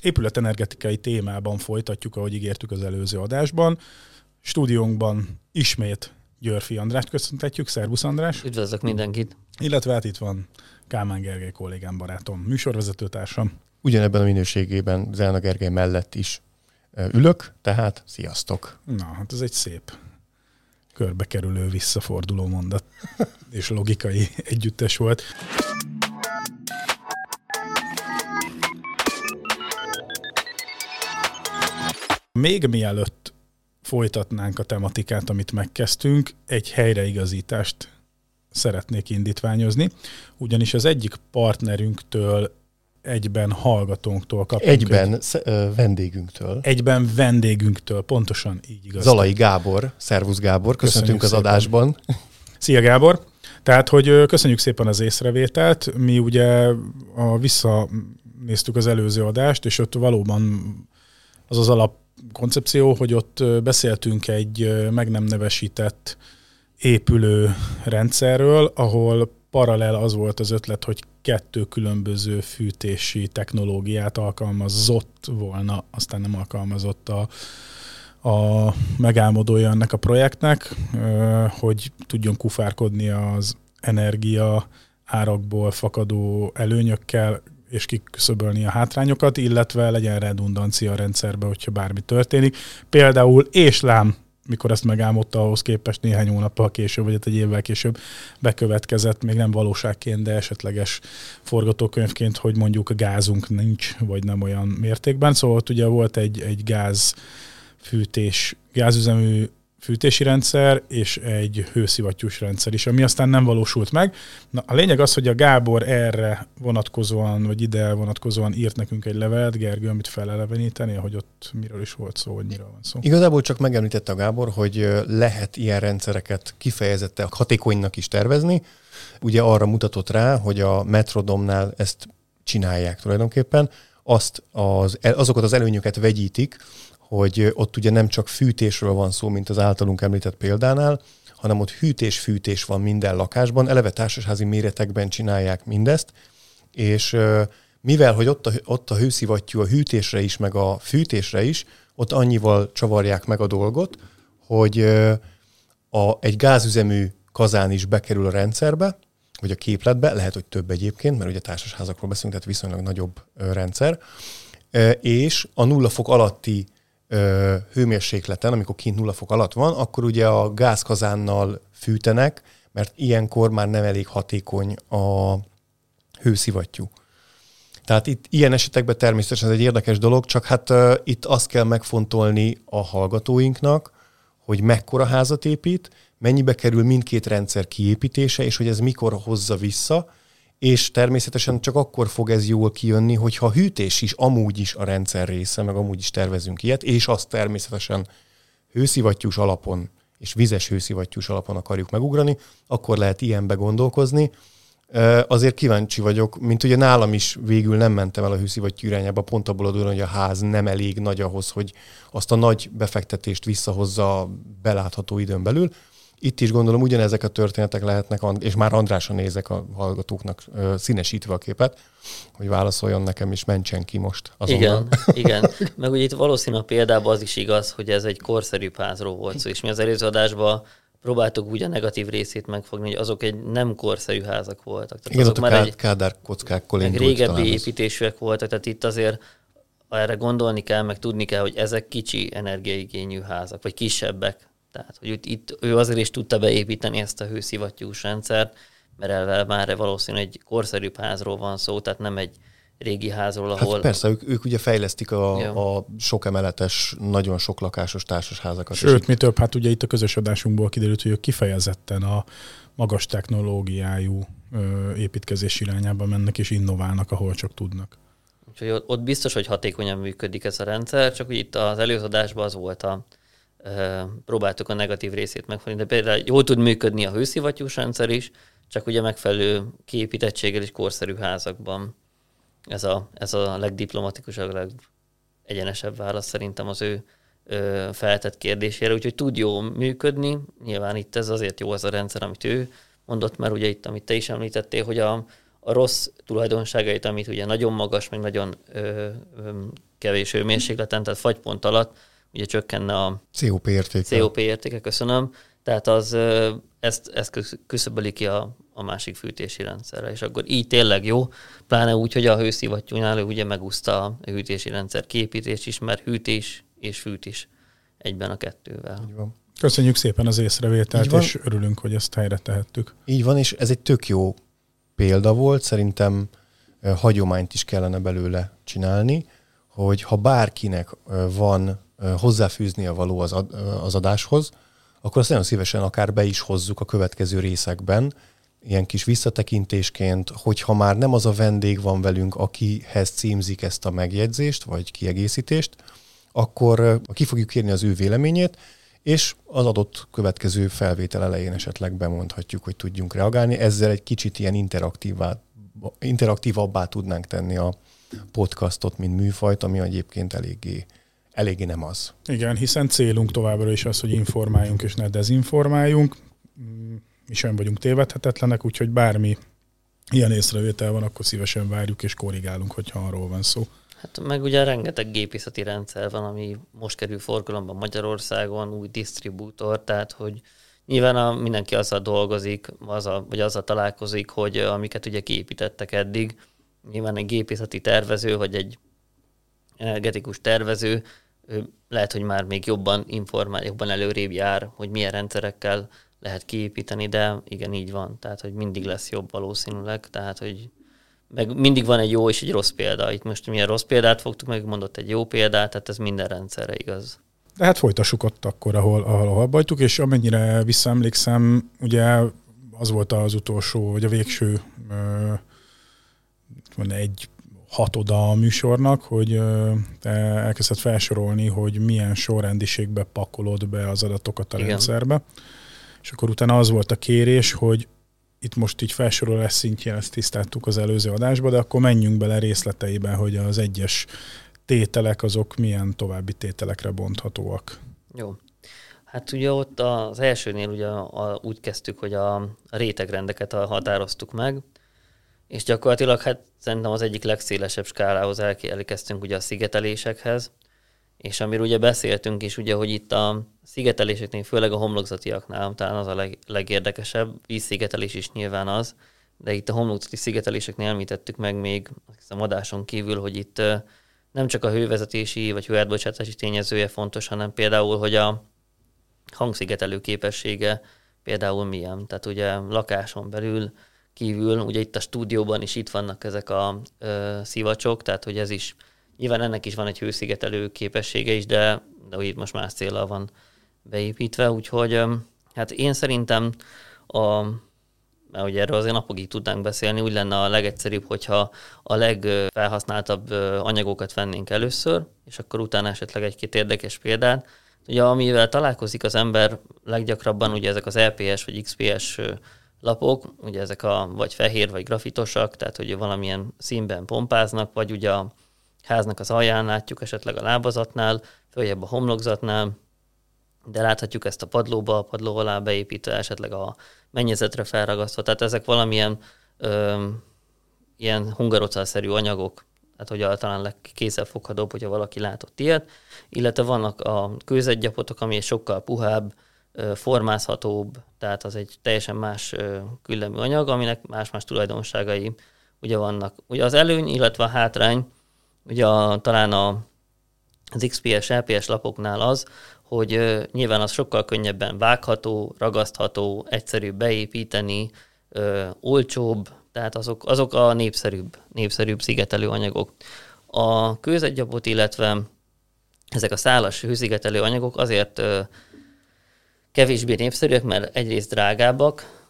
Épületenergetikai témában folytatjuk, ahogy ígértük az előző adásban. Stúdiónkban ismét Györfi Andrást köszöntetjük. Szervusz András! Üdvözlök mindenkit! Illetve hát itt van Kálmán Gergely kollégám, barátom, műsorvezetőtársam. Ugyanebben a minőségében Zéna Gergely mellett is ülök, tehát sziasztok! Na, hát ez egy szép körbekerülő, visszaforduló mondat és logikai együttes volt. Még mielőtt folytatnánk a tematikát, amit megkezdtünk, egy helyreigazítást szeretnék indítványozni, ugyanis az egyik partnerünktől, egyben hallgatónktól kaptunk. Egyben vendégünktől, pontosan így igaz. Zalai Gábor, szervusz Gábor, köszöntünk az adásban. Szia Gábor! Tehát, hogy köszönjük szépen az észrevételt. Mi ugye visszanéztük az előző adást, és ott valóban az az alapkoncepció, hogy ott beszéltünk egy meg nem nevesített épülő rendszerről, ahol paralel az volt az ötlet, hogy 2 különböző fűtési technológiát alkalmazott volna, aztán nem alkalmazott a megálmodója ennek a projektnek, hogy tudjon kufárkodni az energia árakból fakadó előnyökkel, és kiküszöbölni a hátrányokat, illetve legyen redundancia a rendszerbe, hogyha bármi történik. Például, és lám, mikor ezt megálmodta, ahhoz képest néhány hónappal később, vagy egy évvel később bekövetkezett, még nem valóságként, de esetleges forgatókönyvként, hogy mondjuk a gázunk nincs, vagy nem olyan mértékben. Szóval ugye volt egy gázüzemű fűtési rendszer, és egy hőszivattyús rendszer is, ami aztán nem valósult meg. Na, a lényeg az, hogy a Gábor erre vonatkozóan, vagy ide vonatkozóan írt nekünk egy levelet, Gergő, amit felelevenítenél, hogy ott miről is volt szó, vagy miről van szó. Igazából csak megemlítette a Gábor, hogy lehet ilyen rendszereket kifejezetten hatékonynak is tervezni. Ugye arra mutatott rá, hogy a Metrodomnál ezt csinálják tulajdonképpen, azokat az előnyöket vegyítik, hogy ott ugye nem csak fűtésről van szó, mint az általunk említett példánál, hanem ott hűtés-fűtés van minden lakásban, eleve társasházi méretekben csinálják mindezt, és mivel, hogy ott a hőszivattyú a hűtésre is, meg a fűtésre is, ott annyival csavarják meg a dolgot, hogy egy gázüzemű kazán is bekerül a rendszerbe, vagy a képletbe, lehet, hogy több egyébként, mert ugye társasházakról beszélünk, tehát viszonylag nagyobb rendszer, és a 0 fok alatti hőmérsékleten, amikor kint 0 fok alatt van, akkor ugye a gázkazánnal fűtenek, mert ilyenkor már nem elég hatékony a hőszivattyú. Tehát itt ilyen esetekben természetesen ez egy érdekes dolog, csak hát itt azt kell megfontolni a hallgatóinknak, hogy mekkora házat épít, mennyibe kerül mindkét rendszer kiépítése, és hogy ez mikor hozza vissza, és természetesen csak akkor fog ez jól kijönni, hogyha a hűtés is amúgy is a rendszer része, meg amúgy is tervezünk ilyet, és azt természetesen hőszivattyús alapon és vizes hőszivattyús alapon akarjuk megugrani, akkor lehet ilyenbe gondolkozni. Azért kíváncsi vagyok, mint ugye nálam is végül nem mentem el a hőszivattyú irányába, pont abból adódóan, hogy a ház nem elég nagy ahhoz, hogy azt a nagy befektetést visszahozza belátható időn belül. Itt is gondolom ugyanezek a történetek lehetnek, és már Andrásra nézek a hallgatóknak színesítve a képet, hogy válaszoljon nekem, és mentsen ki most azonnal. Igen. Meg ugye itt valószínűleg példában az is igaz, hogy ez egy korszerűbb házról volt szó, és mi az előző adásban próbáltuk úgy a negatív részét megfogni, hogy azok egy nem korszerű házak voltak. Tehát igen, azok már egy kádár kockákkal indult. Régebbi építésűek voltak, tehát itt azért erre gondolni kell, meg tudni kell, hogy ezek kicsi energiaigényű házak, vagy kisebbek. Tehát, hogy itt ő azért is tudta beépíteni ezt a hőszivattyús rendszert, mert elvel már valószínűleg egy korszerűbb házról van szó, tehát nem egy régi házról, ahol... Hát persze, ők ugye fejlesztik a sok emeletes, nagyon sok lakásos társasházakat. Sőt, mi több, hát ugye itt a közös adásunkból kiderült, hogy ők kifejezetten a magas technológiájú építkezés irányába mennek és innoválnak, ahol csak tudnak. Úgyhogy ott biztos, hogy hatékonyan működik ez a rendszer, csak hogy itt az előző adásban az volt próbáltuk a negatív részét megfogni, de például jól tud működni a hőszivattyús rendszer is, csak ugye megfelelő kiépítettséggel és korszerű házakban. Ez a legdiplomatikusabb, legegyenesebb válasz szerintem az ő feltett kérdésére, úgyhogy tud jól működni. Nyilván itt ez azért jó az a rendszer, amit ő mondott, mert ugye itt, amit te is említettél, hogy a a rossz tulajdonságait, amit ugye nagyon magas, meg nagyon kevés hőmérsékleten, tehát fagypont alatt ugye csökkenne a COP értéke. Tehát az, ezt küszöböli ki a másik fűtési rendszerre, és akkor így tényleg jó, pláne úgy, hogy a hőszivattyúnál ugye megúszta a hűtési rendszer kiépítést is, mert hűtés és fűt is egyben a kettővel. Így van. Köszönjük szépen az észrevételt, és örülünk, hogy ezt helyre tehettük. Így van, és ez egy tök jó példa volt, szerintem hagyományt is kellene belőle csinálni, hogy ha bárkinek van hozzáfűznie való az adáshoz, akkor azt nagyon szívesen akár be is hozzuk a következő részekben, ilyen kis visszatekintésként, hogyha már nem az a vendég van velünk, akihez címzik ezt a megjegyzést, vagy kiegészítést, akkor ki fogjuk kérni az ő véleményét, és az adott következő felvétel elején esetleg bemondhatjuk, hogy tudjunk reagálni. Ezzel egy kicsit ilyen interaktívabbá tudnánk tenni a podcastot, mint műfajt, ami egyébként eléggé nem az. Igen, hiszen célunk továbbra is az, hogy informáljunk és ne dezinformáljunk. Mi sem vagyunk tévedhetetlenek, úgyhogy bármi ilyen észrevétel van, akkor szívesen várjuk és korrigálunk, hogyha arról van szó. Hát meg ugye rengeteg gépészeti rendszer van, ami most kerül forgalomban Magyarországon, új disztribútor, tehát hogy nyilván mindenki azzal dolgozik, vagy azzal találkozik, hogy amiket ugye kiépítettek eddig. Nyilván egy gépészeti tervező, vagy egy energetikus tervező lehet, hogy már még jobban informál, jobban előrébb jár, hogy milyen rendszerekkel lehet kiépíteni, de igen, így van. Tehát, hogy mindig lesz jobb valószínűleg, tehát, hogy meg mindig van egy jó és egy rossz példa. Itt most milyen rossz példát fogtuk, meg mondott egy jó példát, tehát ez minden rendszerre igaz. De hát folytassuk ott akkor, ahol hagytuk, és amennyire visszaemlékszem, ugye az volt az utolsó, vagy a végső egy hatoda a műsornak, hogy te elkezdted felsorolni, hogy milyen sorrendiségbe pakolod be az adatokat a igen. rendszerbe. És akkor utána az volt a kérés, hogy itt most így felsorolás szintjén ezt tisztáztuk az előző adásba, de akkor menjünk bele részleteiben, hogy az egyes tételek azok milyen további tételekre bonthatóak. Jó. Hát ugye ott az elsőnél ugye úgy kezdtük, hogy a rétegrendeket határoztuk meg, és gyakorlatilag hát szerintem az egyik legszélesebb skálához elkezdtünk ugye a szigetelésekhez, és amiről ugye beszéltünk is, ugye, hogy itt a szigeteléseknél, főleg a homlokzatiaknál talán az a legérdekesebb, vízszigetelés is nyilván az, de itt a homlokzati szigeteléseknél említettük meg még a adáson kívül, hogy itt nem csak a hővezetési vagy hőátbocsátási tényezője fontos, hanem például, hogy a hangszigetelő képessége például milyen. Tehát ugye lakáson kívül, ugye itt a stúdióban is itt vannak ezek a szivacsok, tehát hogy ez is nyilván ennek is van egy hőszigetelő képessége is, de itt most más céllal van beépítve, úgyhogy hát én szerintem, mert ugye erről azért napokig tudnánk beszélni, úgy lenne a legegyszerűbb, hogyha a legfelhasználtabb anyagokat vennénk először, és akkor utána esetleg egy-két érdekes példát. Ugye amivel találkozik az ember leggyakrabban, ugye ezek az LPS vagy XPS lapok, ugye ezek vagy fehér, vagy grafitosak, tehát hogy valamilyen színben pompáznak, vagy ugye a háznak az alján látjuk, esetleg a lábazatnál, följebb a homlokzatnál, de láthatjuk ezt a padlóba, a padló alá beépítve, esetleg a mennyezetre felragasztva. Tehát ezek valamilyen ilyen hungarocálszerű anyagok, tehát hogy talán legkézzelfoghatóbb, hogyha valaki látott ilyet, illetve vannak a kőzetgyapotok, ami sokkal puhább, formázhatóbb, tehát az egy teljesen más küllemű anyag, aminek más-más tulajdonságai ugye vannak. Ugye az előny, illetve a hátrány, ugye talán az XPS, LPS lapoknál az, hogy nyilván az sokkal könnyebben vágható, ragasztható, egyszerűbb beépíteni, olcsóbb, tehát azok a népszerűbb szigetelő anyagok. A kőzetgyapot, illetve ezek a szálas hőszigetelő anyagok azért kevésbé népszerűek, mert egyrészt drágábbak,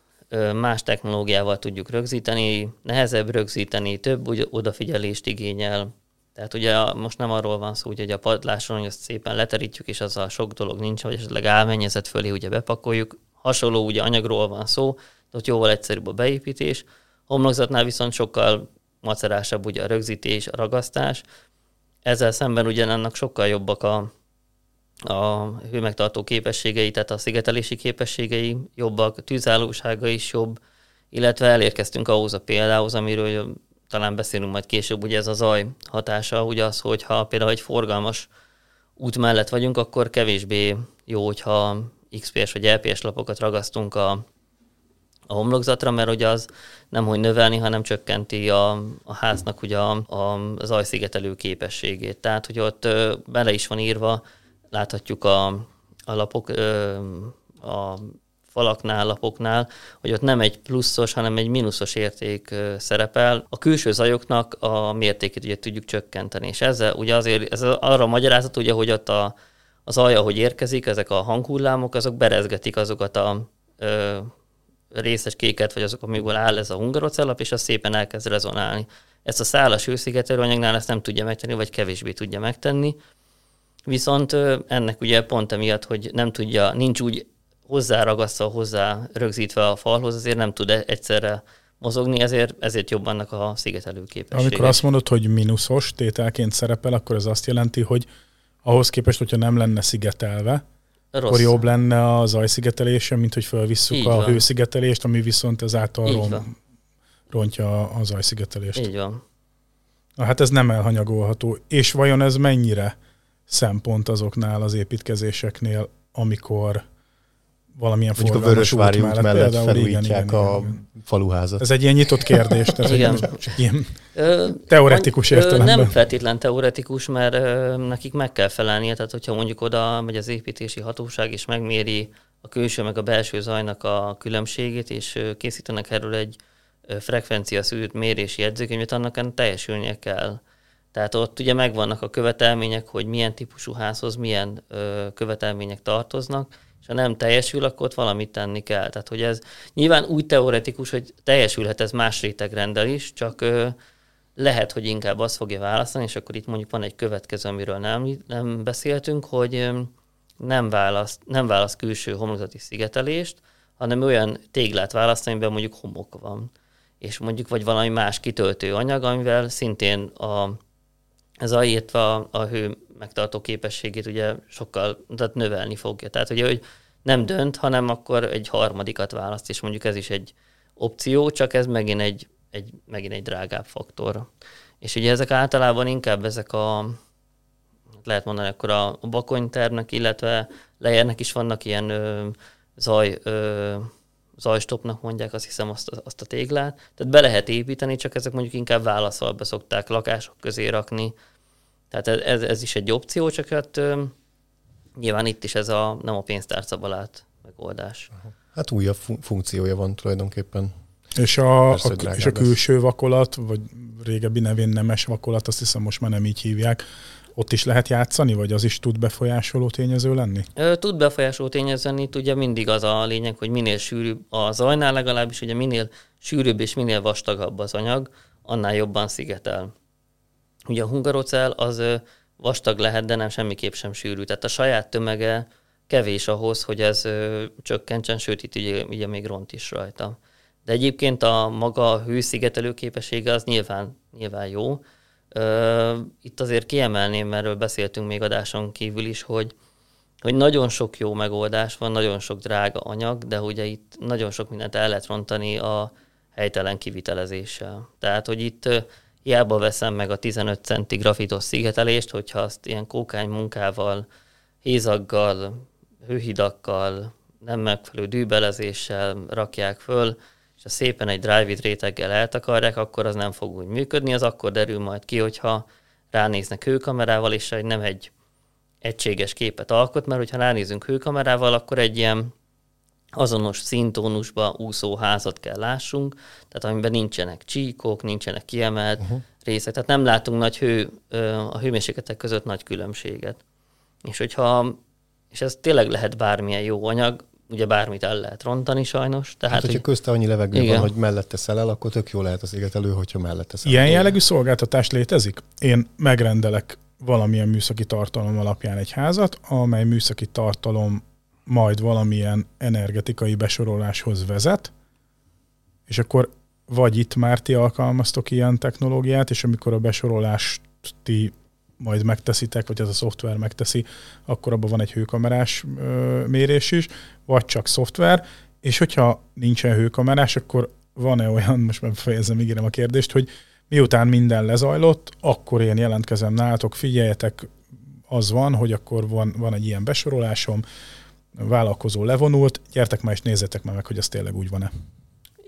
más technológiával tudjuk rögzíteni, nehezebb rögzíteni, több odafigyelést igényel. Tehát ugye most nem arról van szó, hogy a padláson, hogy azt szépen leterítjük, és azzal sok dolog nincs, vagy esetleg álmennyezet fölé ugye bepakoljuk. Hasonló ugye anyagról van szó, de ott jóval egyszerűbb a beépítés. Homlokzatnál viszont sokkal macerásabb ugye a rögzítés, a ragasztás. Ezzel szemben ugyanannak sokkal jobbak a hőmegtartó képességei, tehát a szigetelési képességei jobbak, tűzállósága is jobb, illetve elérkeztünk ahhoz a példához, amiről talán beszélünk majd később, ugye ez a zaj hatása, ugye az, hogyha például egy forgalmas út mellett vagyunk, akkor kevésbé jó, hogyha XPS vagy LPS lapokat ragasztunk a homlokzatra, mert ugye az nemhogy növelni, hanem csökkenti a háznak ugye a zajszigetelő képességét. Tehát, hogy ott bele is van írva, láthatjuk a lapok, a falaknál, lapoknál, hogy ott nem egy pluszos, hanem egy mínuszos érték szerepel. A külső zajoknak a mértékét ugye tudjuk csökkenteni, és ezzel ugye azért, ez arra a magyarázat, ugye, hogy ott a zaj, ahogy érkezik, ezek a hanghullámok, azok berezgetik azokat a részes kéket, vagy azok, amikből áll ez a hungarocellap, és az szépen elkezd rezonálni. Ezt a szálas hőszigetelőanyagnál ezt nem tudja megtenni, vagy kevésbé tudja megtenni. Viszont ennek ugye pont emiatt, hogy nem tudja, nincs úgy hozzáragasztva, hozzá rögzítve a falhoz, azért nem tud egyszerre mozogni, ezért jobb annak a szigetelő képessége. Amikor azt mondod, hogy mínuszos tételként szerepel, akkor ez azt jelenti, hogy ahhoz képest, hogyha nem lenne szigetelve, rossz. Akkor jobb lenne a zajszigetelése, mint hogy felvisszük így a van. Hőszigetelést, ami viszont ezáltal rontja a zajszigetelést. Így van. Na, hát ez nem elhanyagolható. És vajon ez mennyire szempont azoknál az építkezéseknél, amikor valamilyen forgalmas út mellett felújítják a faluházat. Ez egy ilyen nyitott kérdés. Igen. Csak ilyen teoretikus értelemben. Nem feltétlen teoretikus, mert nekik meg kell felelnie. Tehát, hogyha mondjuk oda megy az építési hatóság, és megméri a külső meg a belső zajnak a különbségét, és készítenek erről egy frekvenciaszűrt mérési jegyzőkönyvet, annak teljesülnie kell. Tehát ott ugye megvannak a követelmények, hogy milyen típusú házhoz milyen követelmények tartoznak, és ha nem teljesül, akkor ott valamit tenni kell. Tehát, hogy ez nyilván úgy teoretikus, hogy teljesülhet ez más rétegrenddel is, csak lehet, hogy inkább azt fogja választani, és akkor itt mondjuk van egy következő, amiről nem beszéltünk, hogy nem választ külső homlokzati szigetelést, hanem olyan téglát választ, amiben mondjuk homok van, és mondjuk vagy valami más kitöltő anyag, amivel szintén a hő megtartó képességét ugye sokkal növelni fogja. Tehát ugye, hogy nem dönt, hanem akkor egy harmadikat választ, és mondjuk ez is egy opció, csak ez megint egy drágább faktor. És ugye ezek általában inkább ezek lehet mondani akkor a Bakonytermnek, illetve Lejjelnek is vannak ilyen zajstopnak mondják, azt hiszem azt a téglát. Tehát be lehet építeni, csak ezek mondjuk inkább válaszfalba szokták lakások közé rakni. Tehát ez is egy opció, csak hát nyilván itt is ez nem a pénztárcából állt megoldás. Hát újabb funkciója van tulajdonképpen. És a külső vakolat, vagy régebbi nevén nemes vakolat, azt hiszem most már nem így hívják, ott is lehet játszani, vagy az is tud befolyásoló tényező lenni? Tud befolyásoló tényező lenni, ugye mindig az a lényeg, hogy minél sűrűbb a zajnál, legalábbis ugye minél sűrűbb és minél vastagabb az anyag, annál jobban szigetel. Ugye a hungarocell az vastag lehet, de nem semmiképp sem sűrű. Tehát a saját tömege kevés ahhoz, hogy ez csökkentsen, sőt itt ugye még ront is rajta. De egyébként a maga hőszigetelő képessége az nyilván jó. Itt azért kiemelném, erről beszéltünk még adáson kívül is, hogy nagyon sok jó megoldás van, nagyon sok drága anyag, de ugye itt nagyon sok mindent el lehet rontani a helytelen kivitelezéssel. Tehát, hogy itt hiába veszem meg a 15 centi grafitos szigetelést, hogyha azt ilyen kókány munkával, hézaggal, hőhidakkal, nem megfelelő dűbelezéssel rakják föl, és ha szépen egy drive-it réteggel eltakarják, akkor az nem fog úgy működni, az akkor derül majd ki, hogyha ránéznek hőkamerával, és nem egy egységes képet alkot, mert hogyha ránézünk hőkamerával, akkor egy ilyen azonos színtónusba úszó házat kell lássunk, tehát amiben nincsenek csíkok, nincsenek kiemelt részek, tehát nem látunk a hőmérsékletek között nagy különbséget. És ez tényleg lehet bármilyen jó anyag, ugye bármit el lehet rontani sajnos. Tehát, hogyha közte annyi levegő igen. van, hogy mellette szelel, akkor tök jó lehet az égetelő, hogyha mellette szelel. Ilyen jellegű szolgáltatás létezik? Én megrendelek valamilyen műszaki tartalom alapján egy házat, amely műszaki tartalom majd valamilyen energetikai besoroláshoz vezet, és akkor vagy itt már ti alkalmaztok ilyen technológiát, és amikor a besorolást ti majd megteszitek, vagy ez a szoftver megteszi, akkor abban van egy hőkamerás mérés is, vagy csak szoftver, és hogyha nincsen hőkamerás, akkor van-e olyan, most már befejezem, ígérem a kérdést, hogy miután minden lezajlott, akkor én jelentkezem nálatok, figyeljetek, az van, hogy akkor van egy ilyen besorolásom, vállalkozó levonult, gyertek már és nézzétek már meg, hogy ez tényleg úgy van-e.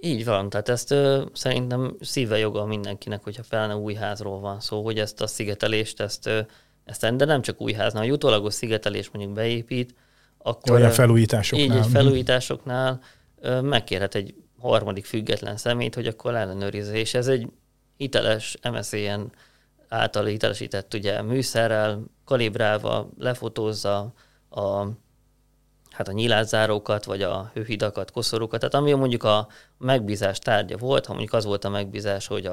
Így van, tehát ezt szerintem szíve joga mindenkinek, hogyha felne új házról van szó, hogy ezt a szigetelést, de nem csak új háznál, hogy utólagos szigetelés mondjuk beépít, akkor olyan felújításoknál. Így felújításoknál megkérhet egy harmadik független szemét, hogy akkor ellenőrizze, és ez egy hiteles MSZN által hitelesített ugye, műszerrel, kalibrálva, lefotózza a nyilázzárókat, vagy a hőhidakat, koszorúkat, tehát ami mondjuk a megbízás tárgya volt, ha mondjuk az volt a megbízás, hogy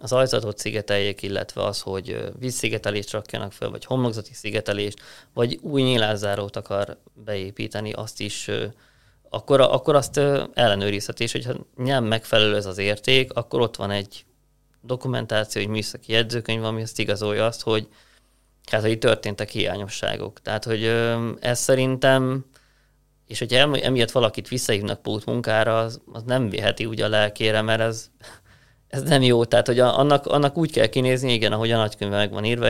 az ajzatot szigeteljék, illetve az, hogy vízszigetelést rakjanak fel, vagy homlokzati szigetelést, vagy új nyilázzárót akar beépíteni, azt is akkor azt ellenőrizheti, és hogyha nem megfelelő ez az érték, akkor ott van egy dokumentáció, egy műszaki jegyzőkönyv, ami azt igazolja azt, hogy hát, hogy történtek hiányosságok. Tehát, hogy ez szerintem, és hogyha emiatt valakit visszahívnak pótmunkára, az nem viheti úgy a lelkére, mert ez nem jó. Tehát, hogy annak úgy kell kinézni, igen, ahogy a nagykönyvben meg van írva,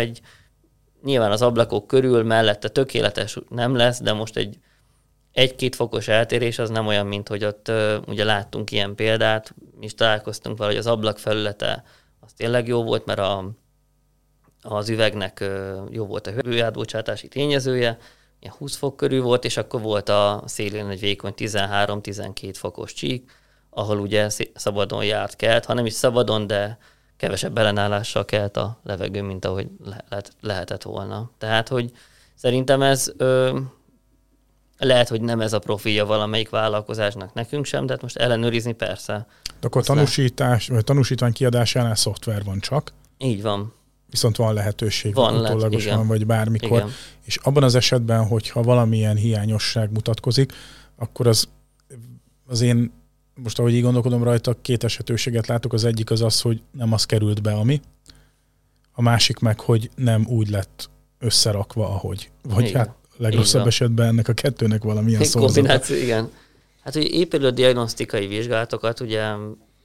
nyilván az ablakok körül mellette tökéletes nem lesz, de most egy-két fokos eltérés az nem olyan, mint hogy ott ugye láttunk ilyen példát, és találkoztunk valahogy az ablak felülete, az tényleg jó volt, mert az üvegnek jó volt a hőátbocsátási tényezője, ilyen 20 fok körül volt, és akkor volt a szélén egy vékony 13-12 fokos csík, ahol ugye szabadon járt kelt, ha nem is szabadon, de kevesebb ellenállással kelt a levegő, mint ahogy lehetett volna. Tehát, hogy szerintem ez lehet, hogy nem ez a profilja valamelyik vállalkozásnak, nekünk sem, de hát most ellenőrizni persze. De akkor tanúsítvány kiadásánál szoftver van csak. Így van. Viszont van lehetőség utólagosan, vagy bármikor. Igen. És abban az esetben, hogyha valamilyen hiányosság mutatkozik, akkor az én, most ahogy így gondolkodom rajta, két esetőséget látok. Az egyik az, hogy nem az került be, ami. A másik meg, hogy nem úgy lett összerakva, ahogy. Vagy igen. Hát legrosszabb esetben ennek a kettőnek valamilyen szorzata. Kombináció, igen. Hát ugye épülő diagnosztikai vizsgálatokat ugye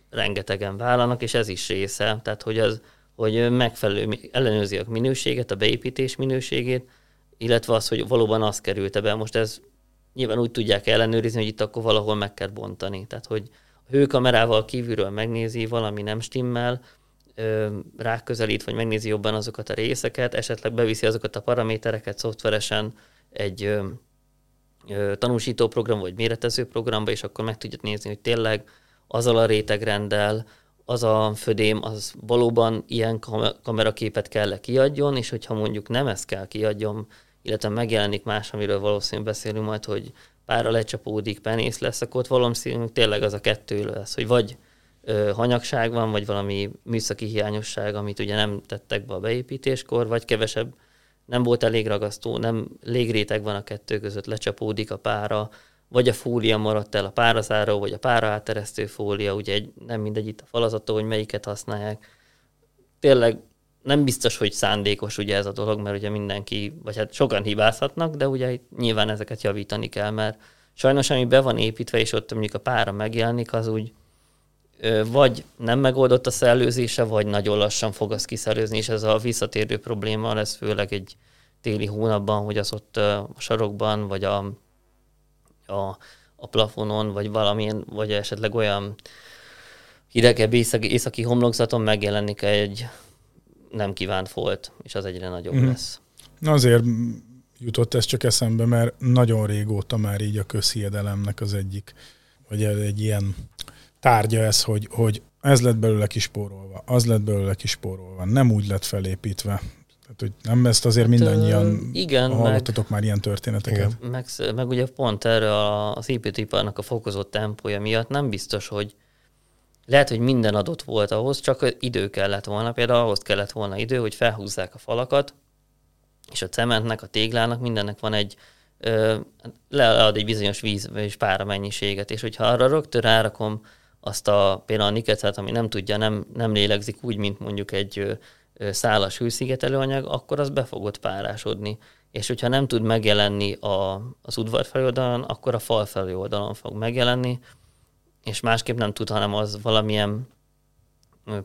rengetegen vállalnak, és ez is része. Tehát, hogy az hogy megfelelő ellenőrzi a minőséget, a beépítés minőségét, illetve az, hogy valóban az került be. Most ez nyilván úgy tudják ellenőrizni, hogy itt akkor valahol meg kell bontani. Tehát, hogy a hőkamerával kívülről megnézi, valami nem stimmel, ráközelít, vagy megnézi jobban azokat a részeket, esetleg beviszi azokat a paramétereket szoftveresen egy tanúsító program, vagy méretező programba, és akkor meg tudja nézni, hogy tényleg azzal a rétegrenddel, az a födém, az valóban ilyen kameraképet kell kiadjon, és hogyha mondjuk nem ezt kell kiadjon, illetve megjelenik más, amiről valószínűleg beszélünk majd, hogy párra lecsapódik, penész lesz, akkor ott valószínűleg tényleg az a kettő lesz, hogy vagy hanyagság van, vagy valami műszaki hiányosság, amit ugye nem tettek be a beépítéskor, vagy kevesebb, nem volt elég ragasztó, nem légréteg van a kettő között, lecsapódik a pára, vagy a fólia maradt el, a párazáró, vagy a pára áteresztő fólia, ugye nem mindegy itt a falazató, hogy melyiket használják. Tényleg nem biztos, hogy szándékos ugye ez a dolog, mert ugye mindenki, vagy hát sokan hibázhatnak, de ugye nyilván ezeket javítani kell, mert sajnos ami be van építve, és ott mondjuk a pára megjelenik, az úgy vagy nem megoldott a szellőzése, vagy nagyon lassan fog az kiszellőzni, és ez a visszatérő probléma lesz főleg egy téli hónapban, hogy az ott a sarokban, vagy a plafonon, vagy valamilyen, vagy esetleg olyan hidegebb északi homlokzaton megjelenik egy nem kívánt folt, és az egyre nagyobb lesz. Na azért jutott ez csak eszembe, mert nagyon régóta már így a közhiedelemnek az egyik, vagy egy ilyen tárgya ez, hogy ez lett belőle kispórolva, az lett belőle kispórolva, nem úgy lett felépítve. Tehát, hogy nem ezt azért mindannyian hallottatok már ilyen történeteket. Meg ugye pont erre az építőiparnak a fokozott tempója miatt nem biztos, hogy lehet, hogy minden adott volt ahhoz, csak idő kellett volna. Például ahhoz kellett volna idő, hogy felhúzzák a falakat, és a cementnek, a téglának, mindennek van egy lead egy bizonyos víz és pára mennyiséget, és hogyha arra rögtön rárakom azt például a niketszát, ami nem tudja, nem lélegzik úgy, mint mondjuk egy szálas hőszigetelőanyag, akkor az be fogod párásodni. És hogyha nem tud megjelenni az udvar felé oldalon, akkor a fal felé oldalon fog megjelenni, és másképp nem tud, hanem az valamilyen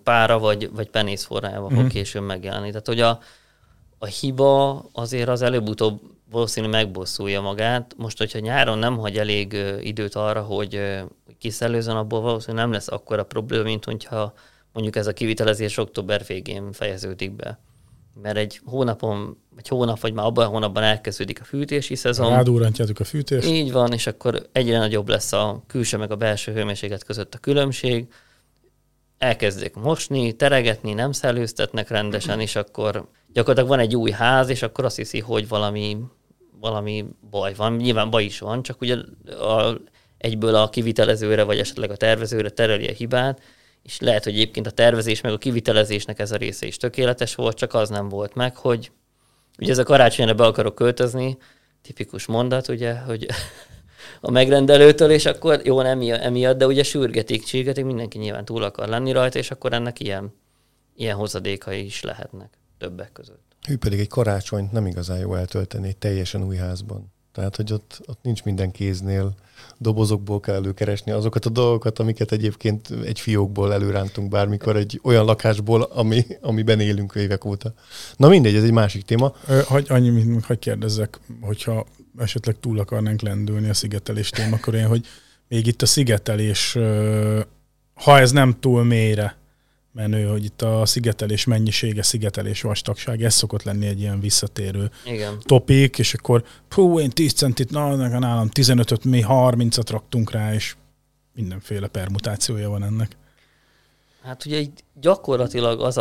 pára vagy penész forrájába fog később megjelenni. Tehát, hogy a hiba azért az előbb-utóbb valószínűleg megbosszulja magát. Most, hogyha nyáron nem hagy elég időt arra, hogy kiszellőzön, abból valószínűleg nem lesz akkora probléma, mint hogyha mondjuk ez a kivitelezés október végén fejeződik be. Mert egy hónap, vagy már abban a hónapban elkezdődik a fűtési szezon. Rádúrantjátok a fűtést. Így van, és akkor egyre nagyobb lesz a külső meg a belső hőmérséklet között a különbség. Elkezdik mosni, teregetni, nem szellőztetnek rendesen, és akkor gyakorlatilag van egy új ház, és akkor azt hiszi, hogy valami baj van. Nyilván baj is van, csak ugye egyből a kivitelezőre, vagy esetleg a tervezőre tereli a hibát, és lehet, hogy egyébként a tervezés meg a kivitelezésnek ez a része is tökéletes volt, csak az nem volt meg, hogy ugye ez a karácsonyra be akarok költözni, tipikus mondat, ugye, hogy a megrendelőtől, és akkor jó, nem emiatt, de ugye sürgetik, mindenki nyilván túl akar lenni rajta, és akkor ennek ilyen hozadékai is lehetnek többek között. Ő pedig egy karácsonyt nem igazán jó eltölteni egy teljesen új házban. Tehát, hogy ott nincs minden kéznél, dobozokból kell előkeresni azokat a dolgokat, amiket egyébként egy fiókból előrántunk bármikor egy olyan lakásból, amiben élünk évek óta. Na mindegy, ez egy másik téma. Hadd kérdezzek, hogyha esetleg túl akarnánk lendülni a szigetelés témakörén, hogy még itt a szigetelés, ha ez nem túl mélyre menő, hogy itt a szigetelés mennyisége, szigetelés vastagság, ez szokott lenni egy ilyen visszatérő topik, és akkor én 10 centit, nálam 15-öt, mi 30-at raktunk rá, és mindenféle permutációja van ennek. Hát ugye gyakorlatilag az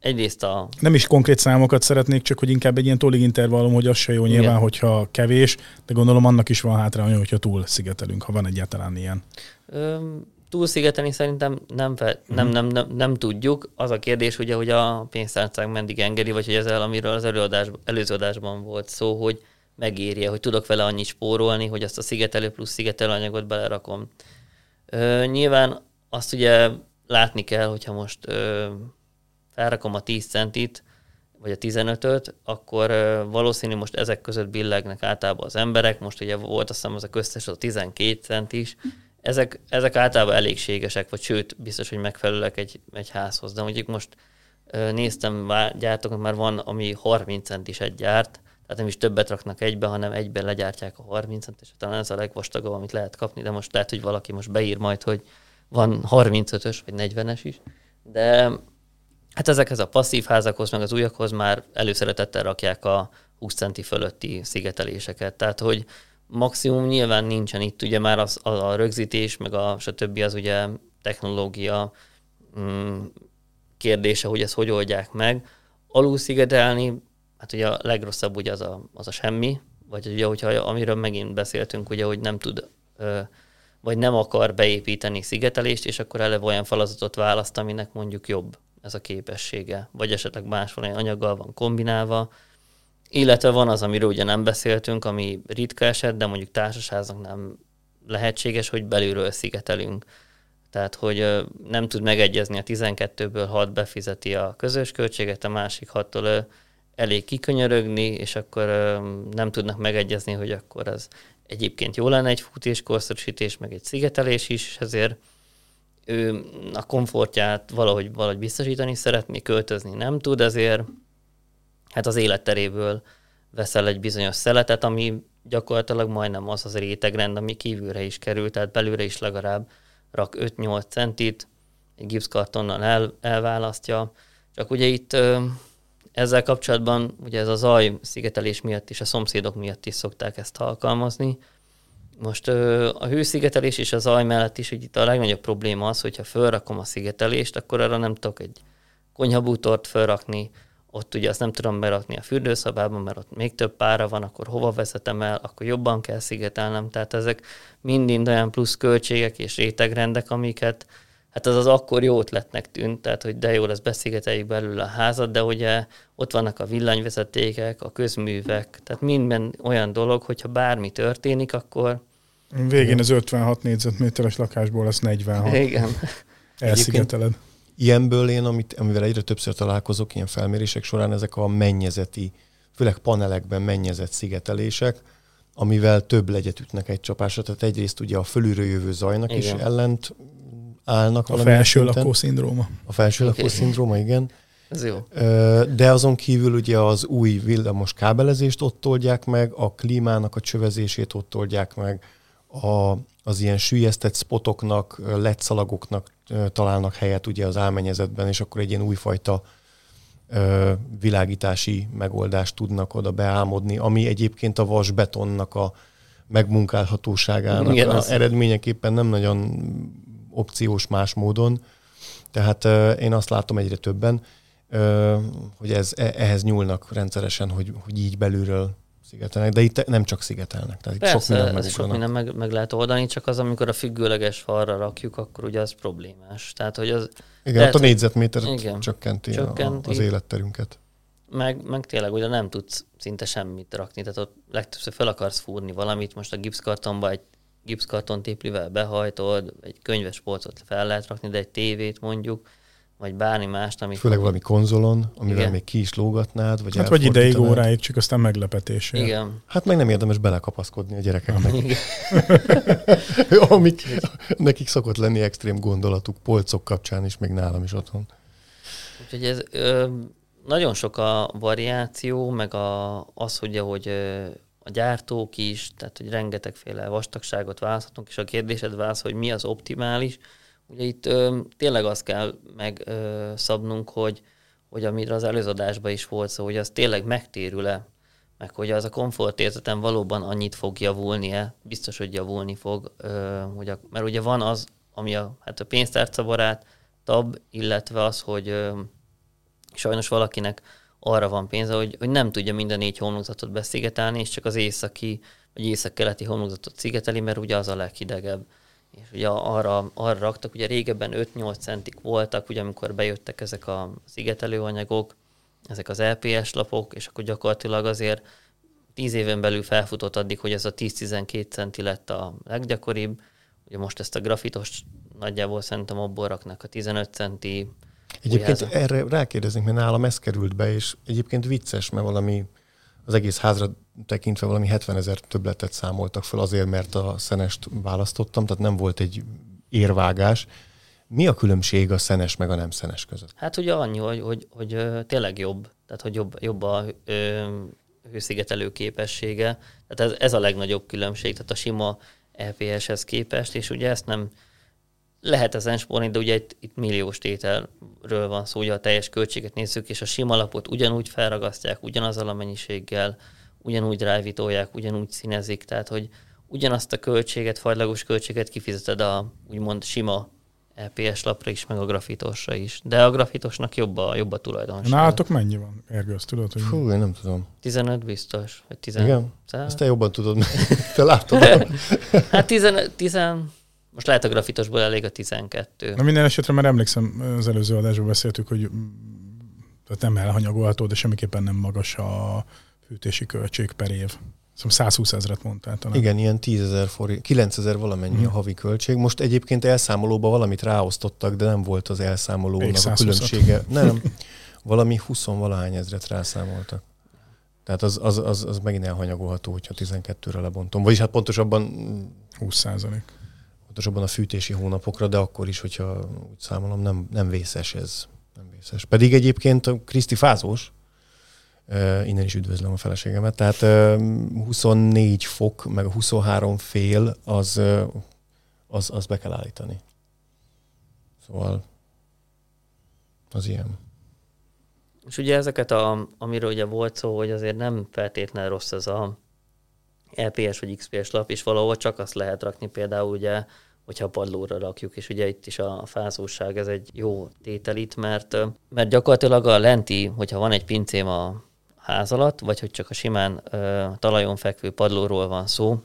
egyrészt nem is konkrét számokat szeretnék, csak hogy inkább egy ilyen tollig intervallum, hogy az se jó nyilván, hogyha kevés, de gondolom annak is van hátránya, hogyha túl szigetelünk, ha van egyáltalán ilyen. Túlszigetelni szerintem nem tudjuk. Az a kérdés, ugye, hogy a pénztárcánk meddig engedi, vagy hogy ezzel, amiről az előző adásban volt szó, hogy megérje, hogy tudok vele annyit spórolni, hogy azt a szigetelő plusz szigetelőanyagot belerakom. Nyilván azt ugye látni kell, hogyha most felrakom a 10 centit, vagy a 15-öt, akkor valószínű most ezek között billegnek általában az emberek. Most ugye volt azt hiszem az a köztes, az a 12 cent is. Ezek általában elégségesek, vagy sőt, biztos, hogy megfelelőek egy házhoz. De mondjuk most néztem gyártóknak, már van, ami 30 cent is egy gyárt, tehát nem is többet raknak egybe, hanem egyben legyártják a 30 cent, és talán ez a legvastagabb, amit lehet kapni, de most lehet, hogy valaki most beír majd, hogy van 35-ös, vagy 40-es is. De hát ezekhez a passzív házakhoz, meg az újakhoz már előszeretettel rakják a 20 centi fölötti szigeteléseket. Tehát, hogy maximum nyilván nincsen itt, ugye már az a rögzítés, meg a stb. Az ugye technológia kérdése, hogy ezt hogy oldják meg. Alulszigetelni, hát ugye a legrosszabb ugye az a semmi, vagy ugye, hogyha, amiről megint beszéltünk, ugye, hogy nem tud, vagy nem akar beépíteni szigetelést, és akkor eleve olyan falazatot választ, aminek mondjuk jobb ez a képessége, vagy esetleg más valami anyaggal van kombinálva, illetve van az, amiről ugye nem beszéltünk, ami ritka eset, de mondjuk társasháznak nem lehetséges, hogy belülről szigetelünk. Tehát, hogy nem tud megegyezni a 12-ből 6 befizeti a közös költséget, a másik 6-tól elég kikönyörögni, és akkor nem tudnak megegyezni, hogy akkor ez egyébként jó lenne egy fűtéskorszerűsítés, meg egy szigetelés is, ezért ő a komfortját valahogy biztosítani szeretné, költözni nem tud, ezért hát az életteréből veszel egy bizonyos szeletet, ami gyakorlatilag majdnem az rétegrend, ami kívülre is kerül, tehát belőle is legalább rak 5-8 centit, egy gipszkartonnal elválasztja. Csak ugye itt ezzel kapcsolatban ugye ez a zaj szigetelés miatt is, a szomszédok miatt is szokták ezt alkalmazni. Most a hőszigetelés és a zaj mellett is, hogy itt a legnagyobb probléma az, hogyha fölrakom a szigetelést, akkor arra nem tudok egy konyhabútort fölrakni, ott ugye azt nem tudom berakni a fürdőszobában, mert ott még több pára van, akkor hova veszetem el, akkor jobban kell szigetelnem. Tehát ezek mind olyan plusz költségek és rétegrendek, amiket, hát az akkor jó ötletnek tűnt, tehát hogy de jó lesz, beszigeteljük belül a házat, de ugye ott vannak a villanyvezetékek, a közművek, tehát minden olyan dolog, hogyha bármi történik, akkor... Végén az 56 négyzetméteres lakásból lesz 46. Igen. Elszigeteled. Ilyenből én, amivel egyre többször találkozok ilyen felmérések során, ezek a mennyezeti, főleg panelekben mennyezett szigetelések, amivel több legyet ütnek egy csapásra. Tehát egyrészt ugye a fölülről jövő zajnak igen. is ellent állnak. A felső lakószindróma. A felső lakószindróma, igen. Ez jó. De azon kívül ugye az új villamos kábelezést ott oldják meg, a klímának a csövezését ott oldják meg, az ilyen süllyesztett spotoknak, LED szalagoknak találnak helyet ugye az álmennyezetben, és akkor egy ilyen újfajta világítási megoldást tudnak oda beálmodni, ami egyébként a vasbetonnak a megmunkálhatóságának igen, az eredményeképpen nem nagyon opciós más módon. Tehát én azt látom egyre többen, hogy ehhez nyúlnak rendszeresen, hogy így belülről szigetelnek, de itt nem csak szigetelnek. Tehát persze, itt sok minden meg lehet oldani, csak az, amikor a függőleges falra rakjuk, akkor ugye az problémás. Tehát, hogy az igen, lehet, ott a négyzetmétert igen, csökkenti az életterünket. Meg tényleg ugye nem tudsz szinte semmit rakni, tehát ott legtöbbször fel akarsz fúrni valamit, most a gipszkartonba egy gipszkarton téplivel behajtod, egy könyves polcot fel lehet rakni, de egy tévét mondjuk, vagy bármi mást, amit... Főleg valami konzolon, amivel igen. még ki is lógatnád, vagy hát vagy ideig óráig, csak aztán meglepetésre. Igen. Hát meg nem érdemes belekapaszkodni a gyerekeknek. Amik nekik szokott lenni extrém gondolatuk polcok kapcsán is, még nálam is otthon. Úgyhogy ez nagyon sok a variáció, meg az, hogy ahogy a gyártók is, tehát hogy rengetegféle vastagságot választhatunk, és a kérdésed hogy mi az optimális. Ugye itt tényleg azt kell megszabnunk, hogy amire az előző adásban is volt szó, hogy az tényleg megtérül-e, meg hogy az a komfortérzetem valóban annyit fog javulni-e, biztos, hogy javulni fog, mert ugye van az, ami a pénztárcabarátabb, illetve az, hogy sajnos valakinek arra van pénze, hogy nem tudja minden 4 homlokzatot beszigetelni, és csak az északi vagy északkeleti homlokzatot szigeteli, mert ugye az a leghidegebb. És ugye arra raktak, ugye régebben 5-8 centik voltak, ugye amikor bejöttek ezek a szigetelőanyagok, ezek az LPS lapok, és akkor gyakorlatilag azért 10 éven belül felfutott addig, hogy ez a 10-12 centi lett a leggyakoribb. Ugye most ezt a grafitos nagyjából szerintem abból raknak a 15 centi. Egyébként erre rákérdeznénk, mert nálam ez került be, és egyébként vicces, mert valami az egész házra tekintve valami 70,000 többletet számoltak fel azért, mert a szenest választottam, tehát nem volt egy érvágás. Mi a különbség a szenes meg a nem szenes között? Hát ugye annyi, hogy tényleg jobb, tehát hogy jobb a hőszigetelő képessége. Tehát ez a legnagyobb különbség, tehát a sima EPS-hez képest, és ugye ezt nem lehet ezen spórolni, de ugye itt milliós tételről van szó, ugye a teljes költséget nézzük, és a sima lapot ugyanúgy felragasztják, ugyanazzal a mennyiséggel, ugyanúgy drájvitolják, ugyanúgy színezik, tehát hogy ugyanazt a költséget, fajlagos költséget kifizeted a úgymond sima EPS lapra is, meg a grafitosra is. De a grafitosnak jobb a tulajdonság. Nálatok mennyi van, Ergő, azt tudod? Hogy fú, én nem tudom. 15 biztos, vagy 15. Igen? Ezt te jobban tudod, te látod. Hát 15... Most lehet a grafitosból elég a 12. Na minden esetre már emlékszem, az előző adásban beszéltük, hogy nem elhanyagolható, de semmiképpen nem magas a fűtési költség per év. Szóval 120,000 mondtál talán. Igen, ilyen 10,000 forint, 9,000 valamennyi a havi költség. Most egyébként elszámolóban valamit ráosztottak, de nem volt az elszámolónak a különbsége. Nem, valami 20,000 valahány ezret rászámoltak. Tehát az megint elhanyagolható, hogyha 12-re lebontom. Vagyis hát pontosabban 20%. Pontosabban a fűtési hónapokra, de akkor is, hogyha úgy számolom, nem vészes ez. Nem vészes. Pedig egyébként Kriszti fázós, innen is üdvözlöm a feleségemet, tehát 24 fok, meg 23 fél, az be kell állítani. Szóval az ilyen. És ugye ezeket, amiről ugye volt szó, hogy azért nem feltétlenül rossz ez a LPS vagy XPS lap, és valahol csak azt lehet rakni például ugye, hogyha a padlóra rakjuk, és ugye itt is a fázóság, ez egy jó tétel itt, mert gyakorlatilag a lenti, hogyha van egy pincém a ház alatt, vagy hogy csak a simán talajon fekvő padlóról van szó,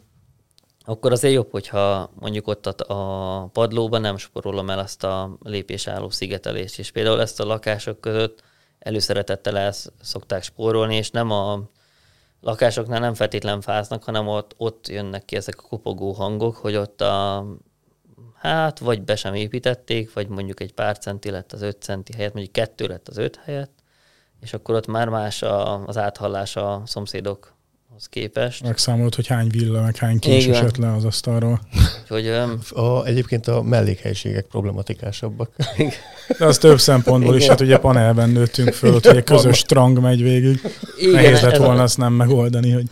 akkor azért jobb, hogyha mondjuk ott a padlóban nem sporolom el azt a lépésálló szigetelést, és például ezt a lakások között előszeretettel el szokták spórolni, és nem a lakásoknál nem feltétlen fáznak, hanem ott jönnek ki ezek a kopogó hangok, hogy ott vagy be sem építették, vagy mondjuk egy pár centi lett az 5 centi helyett, mondjuk 2 lett az 5 helyett, és akkor ott már más az áthallás a szomszédokhoz ahhoz képest. Megszámolod, hogy hány villa, meg hány kés esett le az asztalról. Úgyhogy, egyébként a mellékhelyiségek problematikásabbak. De az több szempontból is, hát ugye panelben nőttünk föl, ott, hogy egy közös trang megy végig. Nehéz lett volna azt nem megoldani, hogy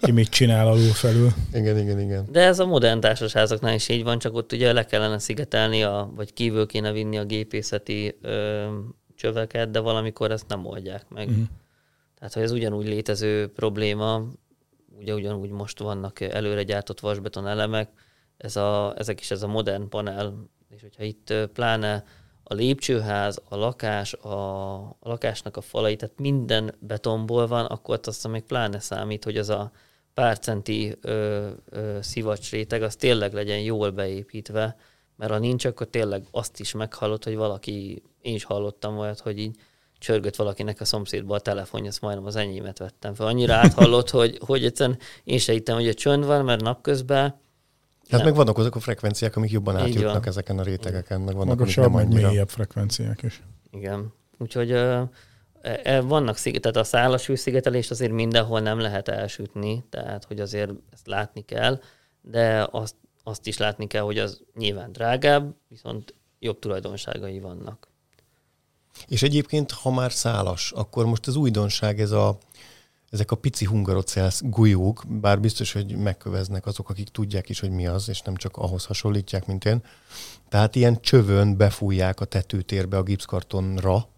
ki mit csinál alul felül. Igen. De ez a modern társasházaknál is így van, csak ott ugye le kellene szigetelni, vagy kívül kéne vinni a gépészeti csöveket, de valamikor ezt nem oldják meg. Mm. Tehát, hogy ez ugyanúgy létező probléma, ugye ugyanúgy most vannak előre gyártott vasbeton elemek, ezek is ez a modern panel, és hogyha itt pláne a lépcsőház, a lakás, a lakásnak a falai, tehát minden betonból van, akkor azt még pláne számít, hogy az a pár centi szivacsréteg, az tényleg legyen jól beépítve, mert ha nincs, akkor tényleg azt is meghallott, hogy valaki, én is hallottam olyat, hogy így csörgött valakinek a szomszédba a telefonja, ezt majdnem az enyémet vettem fel. Annyira áthallott, hogy egyszerűen én se hittem, hogy a csönd van, mert napközben... Hát meg vannak azok a frekvenciák, amik jobban átjutnak ezeken a rétegeken, meg vannak, amik nem annyira. Mélyebb frekvenciák is. Igen. Úgyhogy vannak tehát a szálas hőszigetelést azért mindenhol nem lehet elsütni, tehát hogy azért ezt látni kell, de azt is látni kell, hogy az nyilván drágább, viszont jobb tulajdonságai vannak. És egyébként, ha már szálas, akkor most az újdonság, ezek a pici hungarocellás golyók, bár biztos, hogy megköveznek azok, akik tudják is, hogy mi az, és nem csak ahhoz hasonlítják, mint én. Tehát ilyen csövön befújják a tetőtérbe, a gipszkartonra,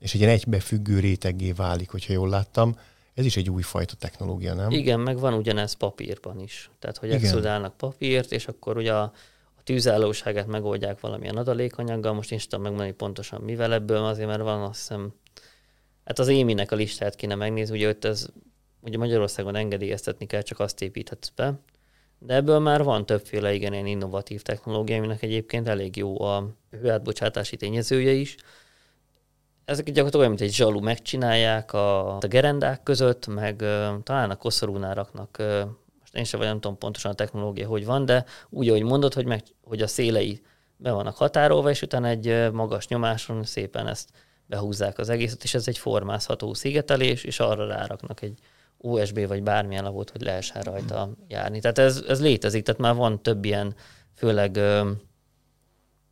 és egy ilyen egybefüggő réteggé válik, hogyha jól láttam. Ez is egy újfajta technológia, nem? Igen, meg van ugyanez papírban is. Tehát, hogy exudálnak papírt, és akkor ugye tűzállóságát megoldják valamilyen adalékanyaggal, most én sem tudom megmondani pontosan mivel ebből, azért mert van, azt hiszem, hát az éminek a listát kéne megnézni, ugye ott ugye Magyarországon engedélyeztetni kell, csak azt építhetsz be, de ebből már van többféle igen ilyen innovatív technológia, aminek egyébként elég jó a hőátbocsátási tényezője is. Ezek gyakorlatilag olyan, mint egy zsalu, megcsinálják a gerendák között, meg talán a koszorúnál raknak én sem vagy nem tudom pontosan a technológia, hogy van, de úgy, ahogy mondod, hogy a szélei be vannak határolva, és utána egy magas nyomáson szépen ezt behúzzák az egészet, és ez egy formázható szigetelés, és arra ráraknak egy USB vagy bármilyen lapot, hogy lehessen rajta járni. Tehát ez létezik, tehát már van több ilyen, főleg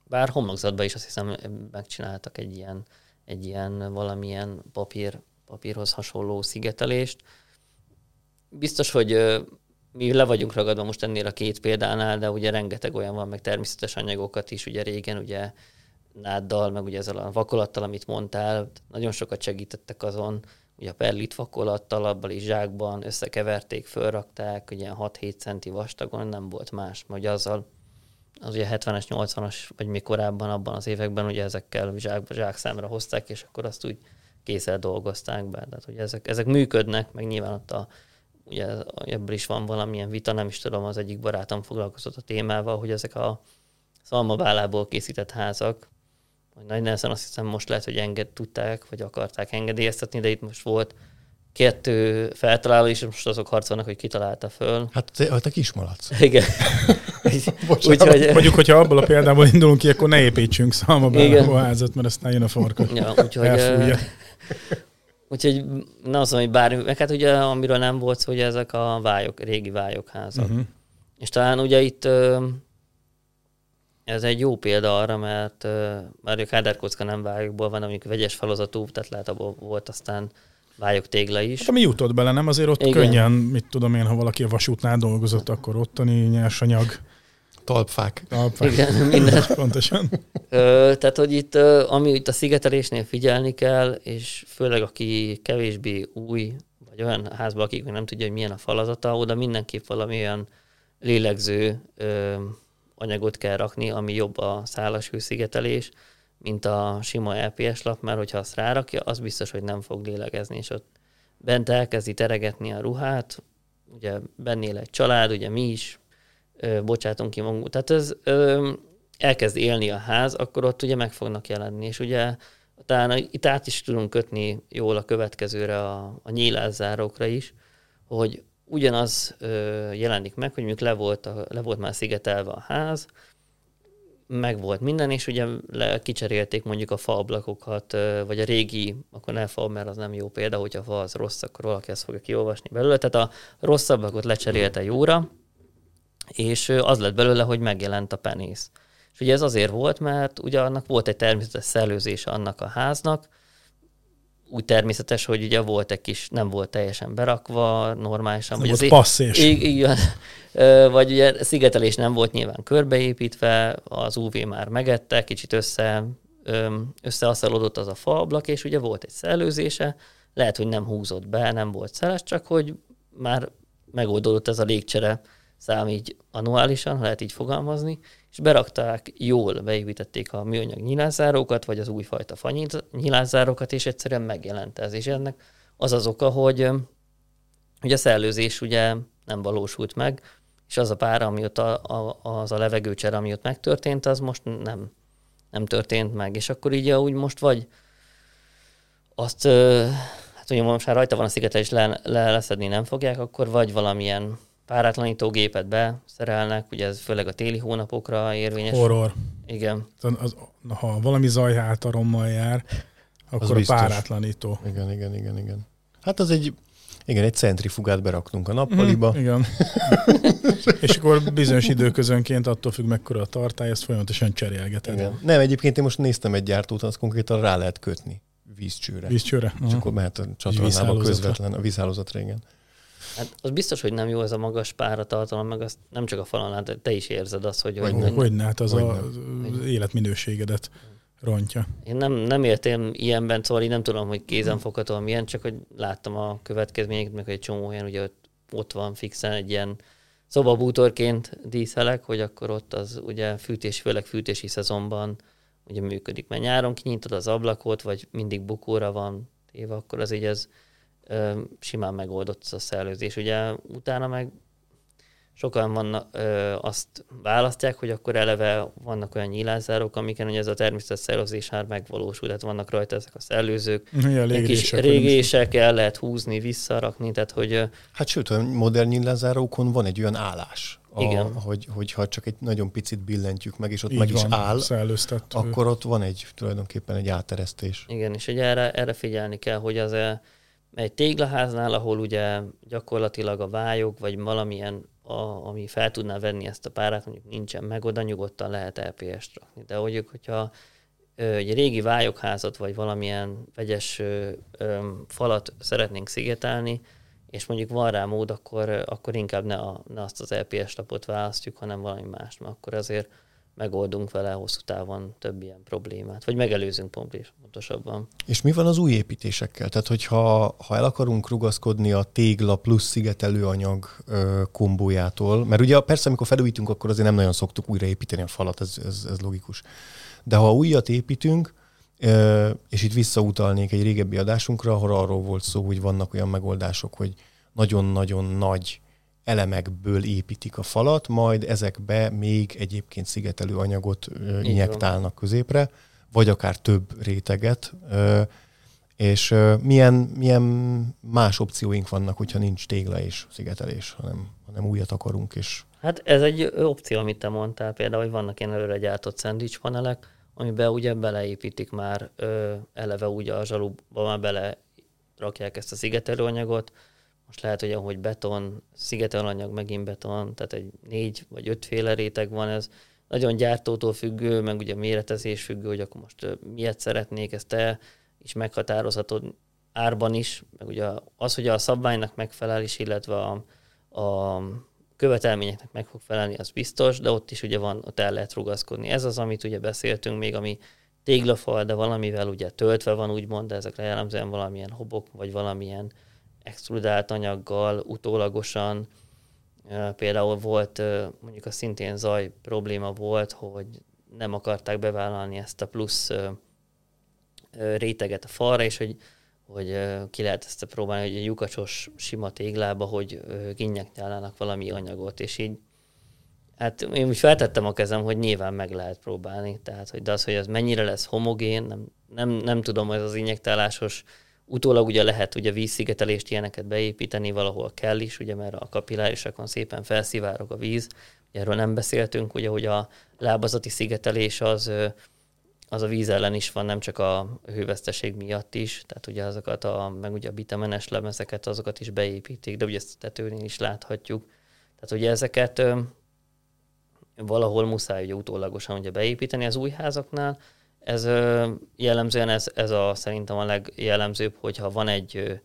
bár homlokzatban is azt hiszem megcsináltak egy ilyen valamilyen papírhoz hasonló szigetelést. Biztos, hogy mi le vagyunk ragadva most ennél a két példánál, de ugye rengeteg olyan van, meg természetes anyagokat is, ugye régen ugye náddal, meg ugye ezzel a vakolattal, amit mondtál, nagyon sokat segítettek azon, ugye a perlit vakolattal, abban is zsákban összekeverték, fölrakták, ugye 6-7 centi vastagon, nem volt más, vagy azzal az ugye 70-es, 80-as, vagy még korábban abban az években ugye ezekkel zsákszámra hozták, és akkor azt úgy kézzel dolgozták be. Tehát ugye ezek működnek, meg nyilván ott ugye ebből is van valamilyen vita, nem is tudom, az egyik barátom foglalkozott a témával, hogy ezek a szalmabálából készített házak, vagy Nagy Nelson azt hiszem most lehet, hogy tudták, vagy akarták engedélyeztetni, de itt most volt 2 feltaláló, és most azok harcolnak, hogy kitalálta föl. Hát te kismaladsz. Igen. Úgyhogy... Mondjuk, hogyha abból a példából indulunk ki, akkor ne építsünk szalmabálából házat, mert aztán jön a farka. Ja, úgyhogy... Úgyhogy nem azt mondom, hogy bármi, hát ugye amiről nem volt szó, hogy ezek a régi vályokházak. Uh-huh. És talán ugye itt ez egy jó példa arra, mert már a kádárkocka nem vályokból van, amik vegyes falozatú, tehát lehet abból volt aztán vályok tégla is. Hát ami jutott bele, nem? Azért ott könnyen, mit tudom én, ha valaki a vasútnál dolgozott, akkor ottani nyersanyag. Talpfák. Igen, minden. Pontosan. Tehát, hogy itt, ami itt a szigetelésnél figyelni kell, és főleg aki kevésbé új, vagy olyan házban, akik nem tudja, hogy milyen a falazata, oda mindenképp valami olyan lélegző anyagot kell rakni, ami jobb a szálas hőszigetelés, mint a sima LPS lap, mert hogyha azt rárakja, az biztos, hogy nem fog lélegezni, és ott bent elkezdi teregetni a ruhát, ugye bennél egy család, ugye mi is, bocsátunk ki magunkat. Tehát ez elkezd élni a ház, akkor ott ugye meg fognak jelenni. És ugye talán itt át is tudunk kötni jól a következőre, a nyílászárókra is, hogy ugyanaz jelenik meg, hogy mondjuk le volt már szigetelve a ház, megvolt minden, és ugye kicserélték mondjuk a faablakokat, vagy a régi, akkor ne fa, mert az nem jó példa, hogyha a fa az rossz, akkor valaki ezt fogja kiolvasni belőle. Tehát a rossz ablakot lecserélte jóra, és az lett belőle, hogy megjelent a penész. És ugye ez azért volt, mert ugye annak volt egy természetes szellőzése annak a háznak, úgy természetes, hogy ugye volt egy kis, nem volt teljesen berakva, normálisan. Nem volt passzés. Igen. Vagy ugye szigetelés nem volt nyilván körbeépítve, az UV már megette, kicsit összeaszalódott az a faablak, és ugye volt egy szellőzése, lehet, hogy nem húzott be, nem volt szeles, csak hogy már megoldódott ez a légcsere szám így anuálisan, lehet így fogalmazni, és berakták jól, beépítették a műanyag nyilázzárókat, vagy az újfajta fa nyilázzárókat, és egyszerűen megjelent ez. És ennek az az oka, hogy a szellőzés ugye nem valósult meg, és az a pár, ami ott az a levegőcsere, ami ott megtörtént, az most nem történt meg. És akkor így úgy most vagy azt, hát ugye most már rajta van a szigetel, és leszedni nem fogják, akkor vagy valamilyen páratlanító gépet beszerelnek, ugye ez főleg a téli hónapokra érvényes. Horror. Igen. Ha valami zajhátarommal jár, akkor a páratlanító. Igen. Hát az egy centrifugát beraknunk a nappaliba. Igen. És akkor bizonyos időközönként, attól függ mekkora a tartály, ezt folyamatosan cserélgeted. Igen. Nem, egyébként én most néztem egy gyártót, azt konkrétan rá lehet kötni vízcsőre. És akkor mehet a csatornába közvetlen, a vízhálózatra, igen. Hát az biztos, hogy nem jó ez a magas páratartalom, meg azt nem csak a falon, hát te is érzed azt, hogy hát az az életminőségedet rontja. Én nem értem ilyenben, szóval nem tudom, hogy kézenfoghatóan milyen, csak hogy láttam a következményeket, meg egy csomó olyan, ugye ott van fixen egy ilyen szobabútorként díszelek, hogy akkor ott az ugye főleg fűtési szezonban ugye működik. Mert nyáron kinyitod az ablakot, vagy mindig bukóra van téve, akkor az így ez simán megoldott a szellőzés. Ugye utána meg sokan azt választják, hogy akkor eleve vannak olyan nyílászárók, amiken ugye ez a természetes szellőzés már megvalósul, tehát vannak rajta ezek a szellőzők, kis régések, el lehet húzni, visszarakni, tehát hogy... Hát sőt, a modern nyílászárókon van egy olyan állás, hogyha csak egy nagyon picit billentjük meg, és ott így meg van, is áll, akkor ott van tulajdonképpen egy áteresztés. Igen, és ugye erre figyelni kell, hogy az egy téglaháznál, ahol ugye gyakorlatilag a vályok, vagy valamilyen, ami fel tudná venni ezt a párát, mondjuk nincsen meg, oda nyugodtan lehet LPS-t rakni. De hogyha egy régi vályokházat, vagy valamilyen vegyes falat szeretnénk szigetelni, és mondjuk van rá mód, akkor inkább ne azt az LPS lapot választjuk, hanem valami más, mert akkor azért megoldunk vele hosszú távon több ilyen problémát, vagy megelőzünk pontosabban. És mi van az új építésekkel? Tehát, hogyha el akarunk rugaszkodni a tégla plusz szigetelőanyag kombójától, mert ugye persze, amikor felújítünk, akkor azért nem nagyon szoktuk újraépíteni a falat, ez logikus. De ha újat építünk, és itt visszautalnék egy régebbi adásunkra, ahol arról volt szó, hogy vannak olyan megoldások, hogy nagyon-nagyon nagy elemekből építik a falat, majd ezekbe még egyébként szigetelő anyagot injektálnak középre, vagy akár több réteget. És milyen más opcióink vannak, hogyha nincs tégla és szigetelés, hanem újat akarunk is. Hát ez egy opció, amit te mondtál, például, hogy vannak ilyen előre gyártott szendvicspanelek, amiben ugye beleépítik már eleve úgy a zsalúba, már belerakják ezt a szigetelő anyagot. Most lehet, hogy ahogy beton, szigetelőanyag, megint beton, tehát egy 4 vagy 5 féle réteg van, ez nagyon gyártótól függő, meg ugye méretezés függő, hogy akkor most miért szeretnék, ezt te is meghatározhatod árban is, meg ugye az, hogy a szabványnak megfelel is, illetve a követelményeknek meg fog felelni, az biztos, de ott is ugye ott el lehet rugaszkodni. Ez az, amit ugye beszéltünk még, ami téglafal, de valamivel ugye töltve van, úgymond, de ezekre jellemzően valamilyen hobok, vagy valamilyen extrudált anyaggal, utólagosan. Például volt, mondjuk a szintén zaj probléma volt, hogy nem akarták bevállalni ezt a plusz réteget a falra, és hogy ki lehet ezt próbálni, hogy egy lyukacsos sima téglába, hogy kinyeknyálnának valami anyagot, és így hát én úgy feltettem a kezem, hogy nyilván meg lehet próbálni, tehát hogy az mennyire lesz homogén, nem tudom, hogy az injektálásos utólag ugye lehet ugye vízszigetelést, ilyeneket beépíteni, valahol kell is, ugye, mert a kapilárisakon szépen felszivárog a víz, erről nem beszéltünk, ugye, hogy a lábazati szigetelés az a víz ellen is van, nem csak a hőveszteség miatt is, tehát ugye azokat meg ugye a bitumenes lemezeket, azokat is beépítik, de ugye ezt a tetőnél is láthatjuk. Tehát ugye ezeket valahol muszáj ugye utólagosan ugye beépíteni az új házaknál. Ez jellemzően ez szerintem a legjellemzőbb, hogyha van egy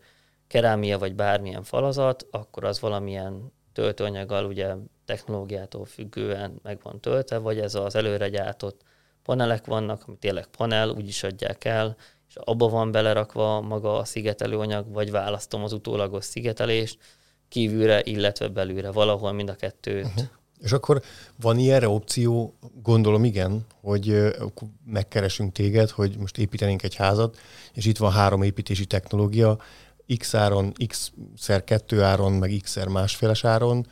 kerámia vagy bármilyen falazat, akkor az valamilyen töltőanyaggal, ugye technológiától függően meg van töltve, vagy ez az előre gyártott panelek vannak, ami tényleg panel, úgy is adják el, és abba van belerakva maga a szigetelőanyag, vagy választom az utólagos szigetelést kívülre, illetve belülre, valahol mind a kettőt. Uh-huh. És akkor van ilyenre opció, gondolom igen, hogy megkeresünk téged, hogy most építenénk egy házat, és itt van 3 építési technológia, X áron, X-szer 2 áron, meg X-szer másféles áron,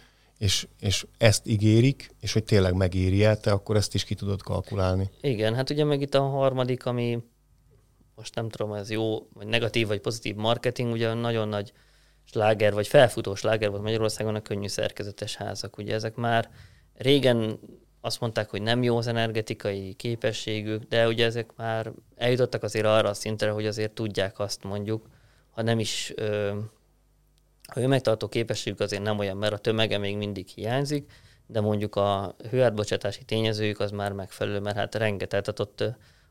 és ezt ígérik, és hogy tényleg megéri-e, te akkor ezt is ki tudod kalkulálni. Igen, hát ugye meg itt a harmadik, ami most nem tudom, ez jó, vagy negatív, vagy pozitív marketing, ugye nagyon nagy sláger, vagy felfutó sláger volt Magyarországon a könnyű szerkezetes házak. Ugye ezek már régen azt mondták, hogy nem jó az energetikai képességük, de ugye ezek már eljutottak azért arra a szintre, hogy azért tudják azt mondjuk, ha nem is, a hőmegtartó képességük azért nem olyan, mert a tömege még mindig hiányzik, de mondjuk a hőátbocsátási tényezőjük az már megfelelő, mert hát rengeteg, tehát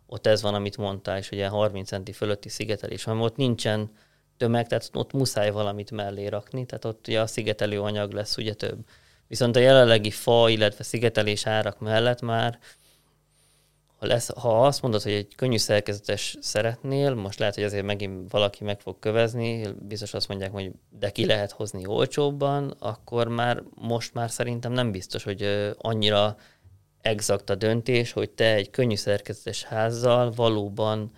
ott ez van, amit mondtál, és ugye 30 centi fölötti szigetelés van, ott nincsen tömeg, tehát ott muszáj valamit mellé rakni, tehát ott ugye a szigetelő anyag lesz ugye több. Viszont a jelenlegi fa, illetve szigetelés árak mellett már, ha azt mondod, hogy egy könnyű szerkezetes szeretnél, most lehet, hogy azért megint valaki meg fog kövezni, biztos azt mondják, hogy de ki lehet hozni olcsóbban, akkor már most már szerintem nem biztos, hogy annyira exakt a döntés, hogy te egy könnyű szerkezetes házzal valóban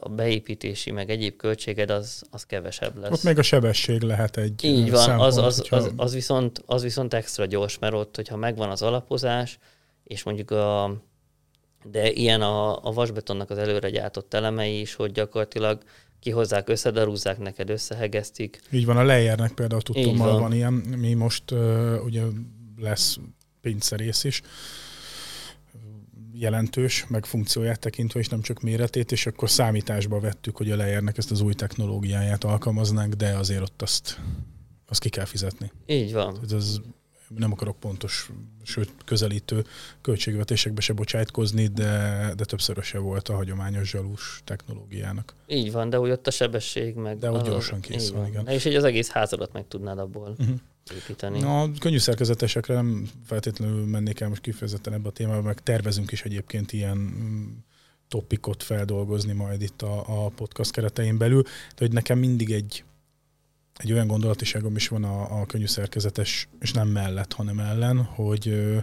a beépítési, meg egyéb költséged az kevesebb lesz. Ott még a sebesség lehet egy így van, szempont. Az viszont extra gyors, mert ott, hogyha megvan az alapozás, és mondjuk de ilyen a vasbetonnak az előre gyártott elemei is, hogy gyakorlatilag kihozzák, összedarúzzák neked, összehegeztik. Így van, a Lejjelnek például tudtommal van ilyen, mi most ugye lesz pincerész is, jelentős, meg funkcióját tekintve, és nem csak méretét, és akkor számításba vettük, hogy a Lejjelnek ezt az új technológiáját alkalmaznánk, de azért ott azt ki kell fizetni. Így van. Ez nem akarok pontos, sőt közelítő költségvetésekbe se bocsájtkozni, de többszöröse volt a hagyományos zsalús technológiának. Így van, de úgy ott a sebesség meg... De úgy gyorsan kész van, igen. És így az egész házadat meg tudnád abból építeni. Na, könnyű szerkezetesekre nem feltétlenül mennék el most kifejezetten ebbe a témába, meg tervezünk is egyébként ilyen topikot feldolgozni majd itt a podcast keretein belül, de hogy nekem mindig egy olyan gondolatiságom is van a könnyű szerkezetes, és nem mellett, hanem ellen, hogy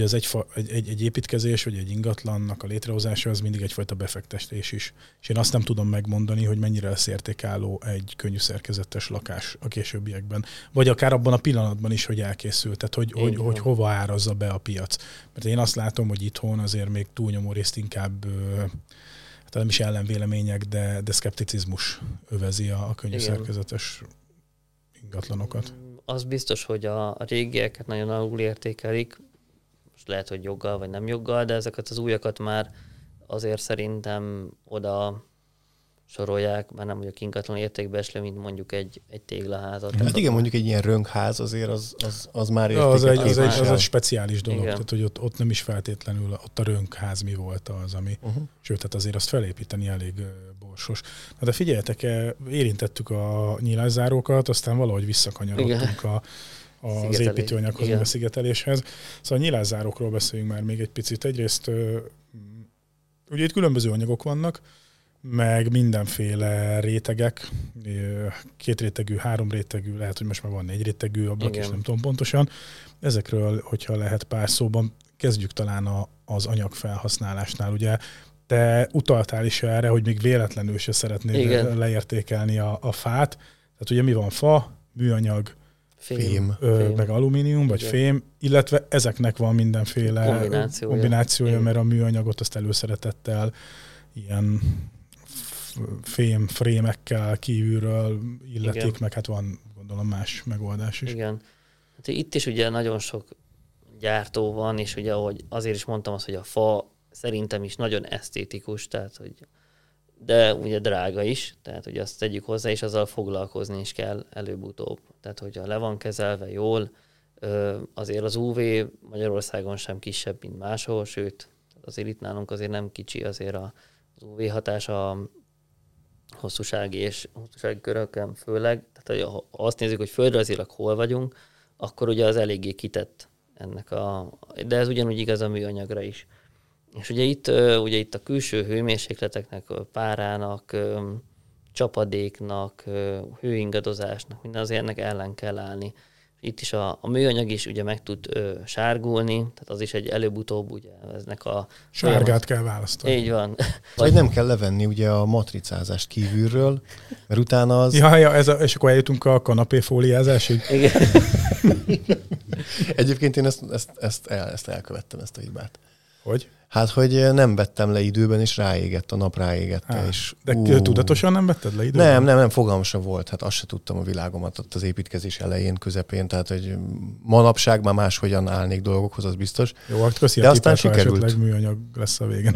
az egy építkezés, vagy egy ingatlannak a létrehozása, az mindig egyfajta befektetés is. És én azt nem tudom megmondani, hogy mennyire lesz értékálló egy könnyű szerkezetes lakás a későbbiekben. Vagy akár abban a pillanatban is, hogy elkészül, tehát hogy hova árazza be a piac. Mert én azt látom, hogy itthon azért még túlnyomó részt inkább... Tehát nem is ellenvélemények, de szkepticizmus övezi a könnyű szerkezetes ingatlanokat. Az biztos, hogy a régieket nagyon alul értékelik, most lehet, hogy joggal vagy nem joggal, de ezeket az újakat már azért szerintem oda sorolják, már nem mondjuk ingatlan értékbeeslő, mint mondjuk egy téglaházat. Hát igen, mondjuk egy ilyen rönkház azért az már értékbeeslő. Az egy speciális dolog, igen. Tehát hogy ott nem is feltétlenül, ott a rönkház mi volt az, ami, sőt, tehát azért azt felépíteni elég borsos. Na de figyeljetek, érintettük a nyílászárókat, aztán valahogy visszakanyarodtunk az építőanyaghoz, meg a szigeteléshez. Szóval a nyílászárókról beszéljünk már még egy picit. Egyrészt ugye itt különböző anyagok vannak, meg mindenféle rétegek, 2 rétegű, 3 rétegű, lehet, hogy most már van 4 rétegű ablak, és nem tudom pontosan. Ezekről, hogyha lehet pár szóban, kezdjük talán az anyagfelhasználásnál. Ugye te utaltál is erre, hogy még véletlenül se szeretnéd leértékelni a fát. Tehát ugye mi van? Fa, műanyag, Fém. Meg alumínium, vagy fém, illetve ezeknek van mindenféle kombinációja, mert a műanyagot azt előszeretettel ilyen fémfrémekkel kívülről illetik, meg hát van gondolom más megoldás is. Igen. Hát itt is ugye nagyon sok gyártó van, és ugye ahogy azért is mondtam azt, hogy a fa szerintem is nagyon esztétikus, tehát hogy de ugye drága is, tehát hogy azt tegyük hozzá, és azzal foglalkozni is kell előbb-utóbb. Tehát hogyha le van kezelve jól, azért az UV Magyarországon sem kisebb, mint máshol, sőt, azért itt nálunk azért nem kicsi azért az UV hatás a hosszúsági és hosszúsági köröken főleg. Tehát ha azt nézzük, hogy földrajzilag hol vagyunk, akkor ugye az eléggé kitett ennek a... De ez ugyanúgy igaz a műanyagra is. És ugye itt a külső hőmérsékleteknek, párának, csapadéknak, hőingadozásnak, minden azért ennek ellen kell állni. Itt is a műanyag is ugye meg tud sárgulni, tehát az is egy előbb-utóbb ugye eznek a... Sárgát kell választani. Így van. Vagy nem kell levenni ugye a matricázást kívülről, mert utána az... Ja, és akkor eljutunk a kanapéfóliázásig. Igen. Egyébként én ezt elkövettem, ezt a hibát. Hogy? Hát, hogy nem vettem le időben, és ráégett, a nap ráégette. És, de tudatosan nem vetted le időben? Nem, fogalmam sem volt. Hát azt se tudtam a világomat ott az építkezés elején, közepén. Tehát, hogy manapság már máshogyan állnék dolgokhoz, az biztos. Jó, hát köszi, de aztán sikerült. Esetleg műanyag lesz a vége.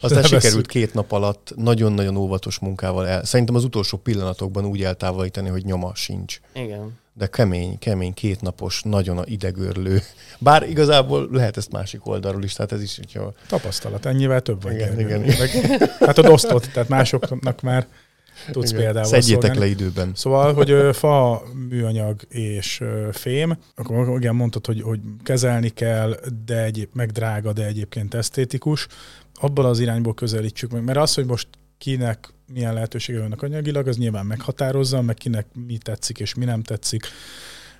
Aztán sikerült 2 nap alatt nagyon-nagyon óvatos munkával szerintem az utolsó pillanatokban úgy eltávolítani, hogy nyoma sincs. Igen. De kemény, 2 napos, nagyon idegörlő. Bár igazából lehet ezt másik oldalról is, tehát ez is... Hogyha... Tapasztalat, ennyivel több vagy. Igen. Hát ott osztott, tehát másoknak már tudsz példával szolgálni. Szedjétek le időben. Szóval, hogy fa, műanyag és fém, akkor igen, mondtad, hogy kezelni kell, meg drága, de egyébként esztétikus. Abban az irányból közelítsük meg, mert az, hogy most kinek milyen lehetősége vannak anyagilag, az nyilván meghatározza, meg kinek mi tetszik és mi nem tetszik,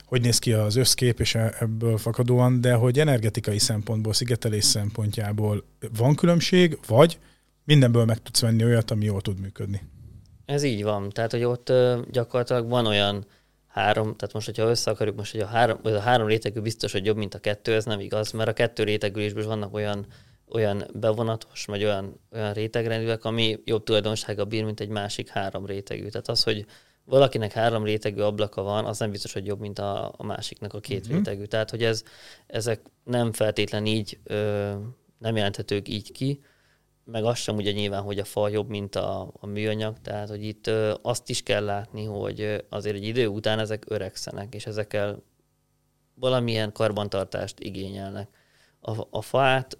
hogy néz ki az összkép, és ebből fakadóan, de hogy energetikai szempontból, szigetelés szempontjából van különbség, vagy mindenből meg tudsz venni olyat, ami jól tud működni. Ez így van. Tehát, hogy ott gyakorlatilag van olyan 3, tehát most, hogyha össze akarjuk, hogy a három rétegű biztos, hogy jobb, mint a 2, ez nem igaz, mert a 2 rétegülésből is vannak olyan bevonatos, vagy olyan rétegrendűek, ami jobb tulajdonsága bír, mint egy másik 3 rétegű. Tehát az, hogy valakinek 3 rétegű ablaka van, az nem biztos, hogy jobb, mint a másiknak a 2 rétegű. Tehát, hogy ezek nem feltétlen így, nem jelenthetők így ki, meg az sem ugye nyilván, hogy a fa jobb, mint a műanyag. Tehát, hogy itt azt is kell látni, hogy azért egy idő után ezek öregszenek, és ezekkel valamilyen karbantartást igényelnek. A fát,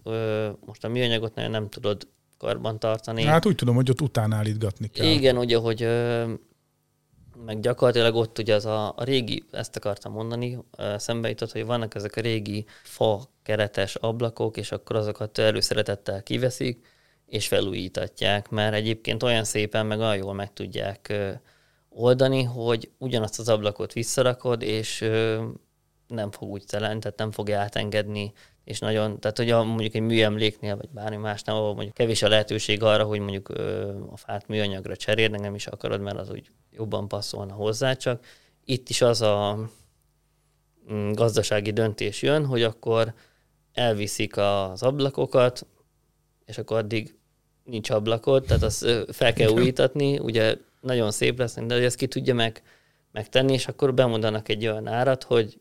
most a műanyagot nem tudod karbantartani. Hát úgy tudom, hogy ott utánállítgatni kell. Igen, ugye, hogy meg gyakorlatilag ott ugye az a régi, ezt akartam mondani, szembe jutott, hogy vannak ezek a régi fa keretes ablakok, és akkor azokat előszeretettel kiveszik, és felújítatják, mert egyébként olyan szépen, meg olyan jól meg tudják oldani, hogy ugyanazt az ablakot visszarakod, és nem fog úgy telni, tehát nem fogja átengedni, és nagyon, tehát hogy mondjuk egy műemléknél, vagy bármi másnál, ahol mondjuk kevés a lehetőség arra, hogy mondjuk a fát műanyagra cseréld, nem is akarod, mert az úgy jobban passzolna hozzá, csak itt is az a gazdasági döntés jön, hogy akkor elviszik az ablakokat, és akkor addig nincs ablakod, tehát azt fel kell újítatni, ugye nagyon szép lesz, de hogy ezt ki tudja megtenni, és akkor bemondanak egy olyan árat, hogy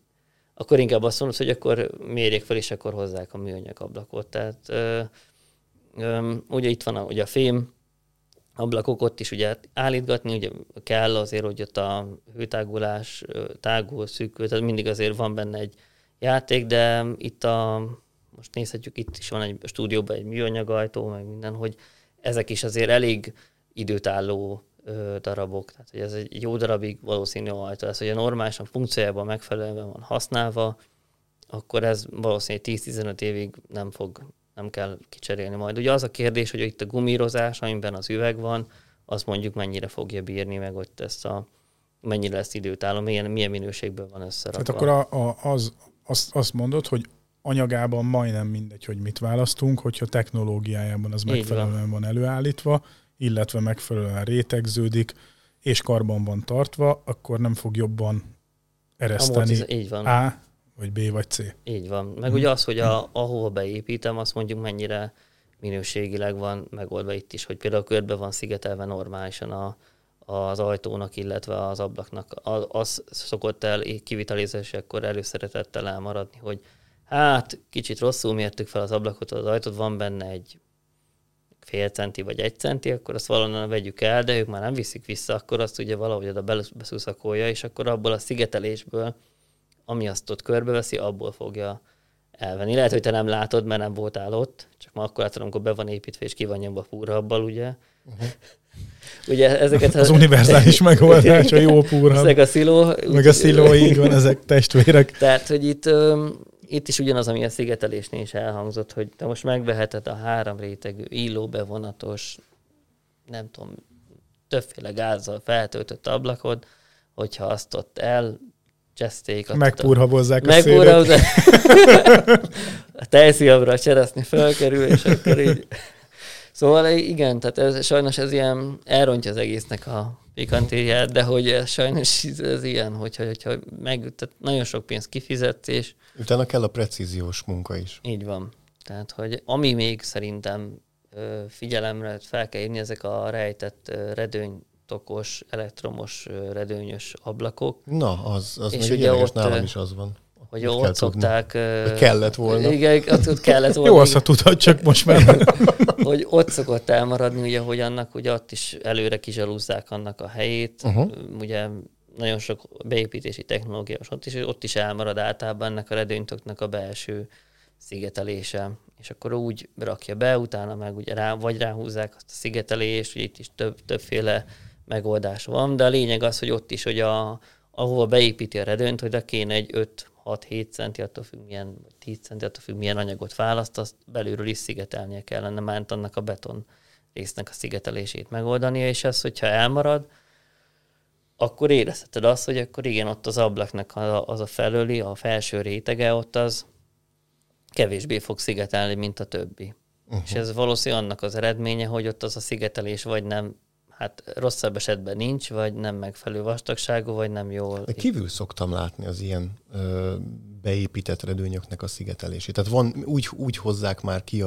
akkor inkább azt mondod, hogy akkor mérjék fel, és akkor hozzák a műanyag ablakot. Tehát ugye itt van ugye a fém ablakok, ott is ugye állítgatni ugye kell azért, hogy ott a hőtágulás, tágul, szűkül, tehát mindig azért van benne egy játék, de itt most nézhetjük, itt is van egy stúdióban egy műanyag ajtó, meg minden, hogy ezek is azért elég időtálló darabok, tehát hogy ez egy jó darabig valószínű ajtó lesz, hogy a normálisan funkciójában megfelelően van használva, akkor ez valószínűleg 10-15 évig nem kell kicserélni majd. Ugye az a kérdés, hogy itt a gumírozás, amiben az üveg van, azt mondjuk mennyire fogja bírni, meg ott mennyire lesz időtálló, milyen minőségben van összerakva. Tehát akkor azt mondod, hogy anyagában majdnem mindegy, hogy mit választunk, hogyha technológiájában az megfelelően van előállítva, illetve megfelelően rétegződik, és karban van tartva, akkor nem fog jobban ereszteni A, vagy B, vagy C. Így van. Meg ugye az, hogy ahova beépítem, azt mondjuk mennyire minőségileg van megoldva itt is, hogy például körbe van szigetelve normálisan az ajtónak, illetve az ablaknak. Az szokott el kivitalizáláskor előszeretettel elmaradni, hogy hát kicsit rosszul mértük fel az ablakot, az ajtót, van benne egy fél centi vagy egy centi, akkor azt valahonnan vegyük el, de ők már nem viszik vissza, akkor azt ugye valahogy oda beszuszakolja, és akkor abból a szigetelésből, ami azt ott körbeveszi, abból fogja elvenni. Lehet, hogy te nem látod, mert nem voltál ott, csak ma akkor látod, amikor be van építve, és ki van nyomva púrhabbal, ugye? Uh-huh. Ugye ezeket az univerzális megoldás, a jó púrhab. Ezek a sziló. Meg a sziló, így van, ezek testvérek. Tehát, hogy itt is ugyanaz, ami a szigetelésnél is elhangzott, hogy te most megveheted a 3 rétegű, illóbevonatos, nem tudom, többféle gázzal feltöltött ablakod, hogyha azt ott elcseszték. Megpúrhabozzák a szélet. A tejszívra a cseresznyi felkerül, és akkor így... Szóval igen, tehát sajnos ez ilyen elrontja az egésznek a pikantériát, de hogy sajnos ez ilyen, hogyha tehát nagyon sok pénzt kifizetsz, és... Utána kell a precíziós munka is. Így van. Tehát, hogy ami még szerintem figyelemre fel kell írni, ezek a rejtett redőnytokos, elektromos, redőnyös ablakok. Na, az és még ugye ott, nálam is az van. Hogy ott szokták... Kellett volna. Igen, ott kellett volna. Jó, azt ha tudod, csak most már... Hogy ott szokott elmaradni, ugye, hogy annak ugye ott is előre kizsalúzzák annak a helyét. Uh-huh. Ugye nagyon sok beépítési technológia ott is elmarad általában ennek a redőnytoknak a belső szigetelése. És akkor úgy rakja be, utána meg ugye ráhúzzák azt a szigetelést, itt is többféle megoldás van, de a lényeg az, hogy ott is, hogy ahova beépíti a redőnyt, hogy de kéne egy 6-7 centi, attól függ milyen, 10 centi, attól függ milyen anyagot választ, azt belülről is szigetelnie kellene, mert annak a beton résznek a szigetelését megoldania, és ez, hogyha elmarad, akkor érezheted azt, hogy akkor igen, ott az ablaknak az a felőli, a felső rétege, ott az kevésbé fog szigetelni, mint a többi. Uh-huh. És ez valószínűleg annak az eredménye, hogy ott az a szigetelés vagy nem, hát rosszabb esetben nincs, vagy nem megfelelő vastagságú, vagy nem jól... De kívül szoktam látni az ilyen beépített redőnyöknek a szigetelését. Tehát van, úgy hozzák már ki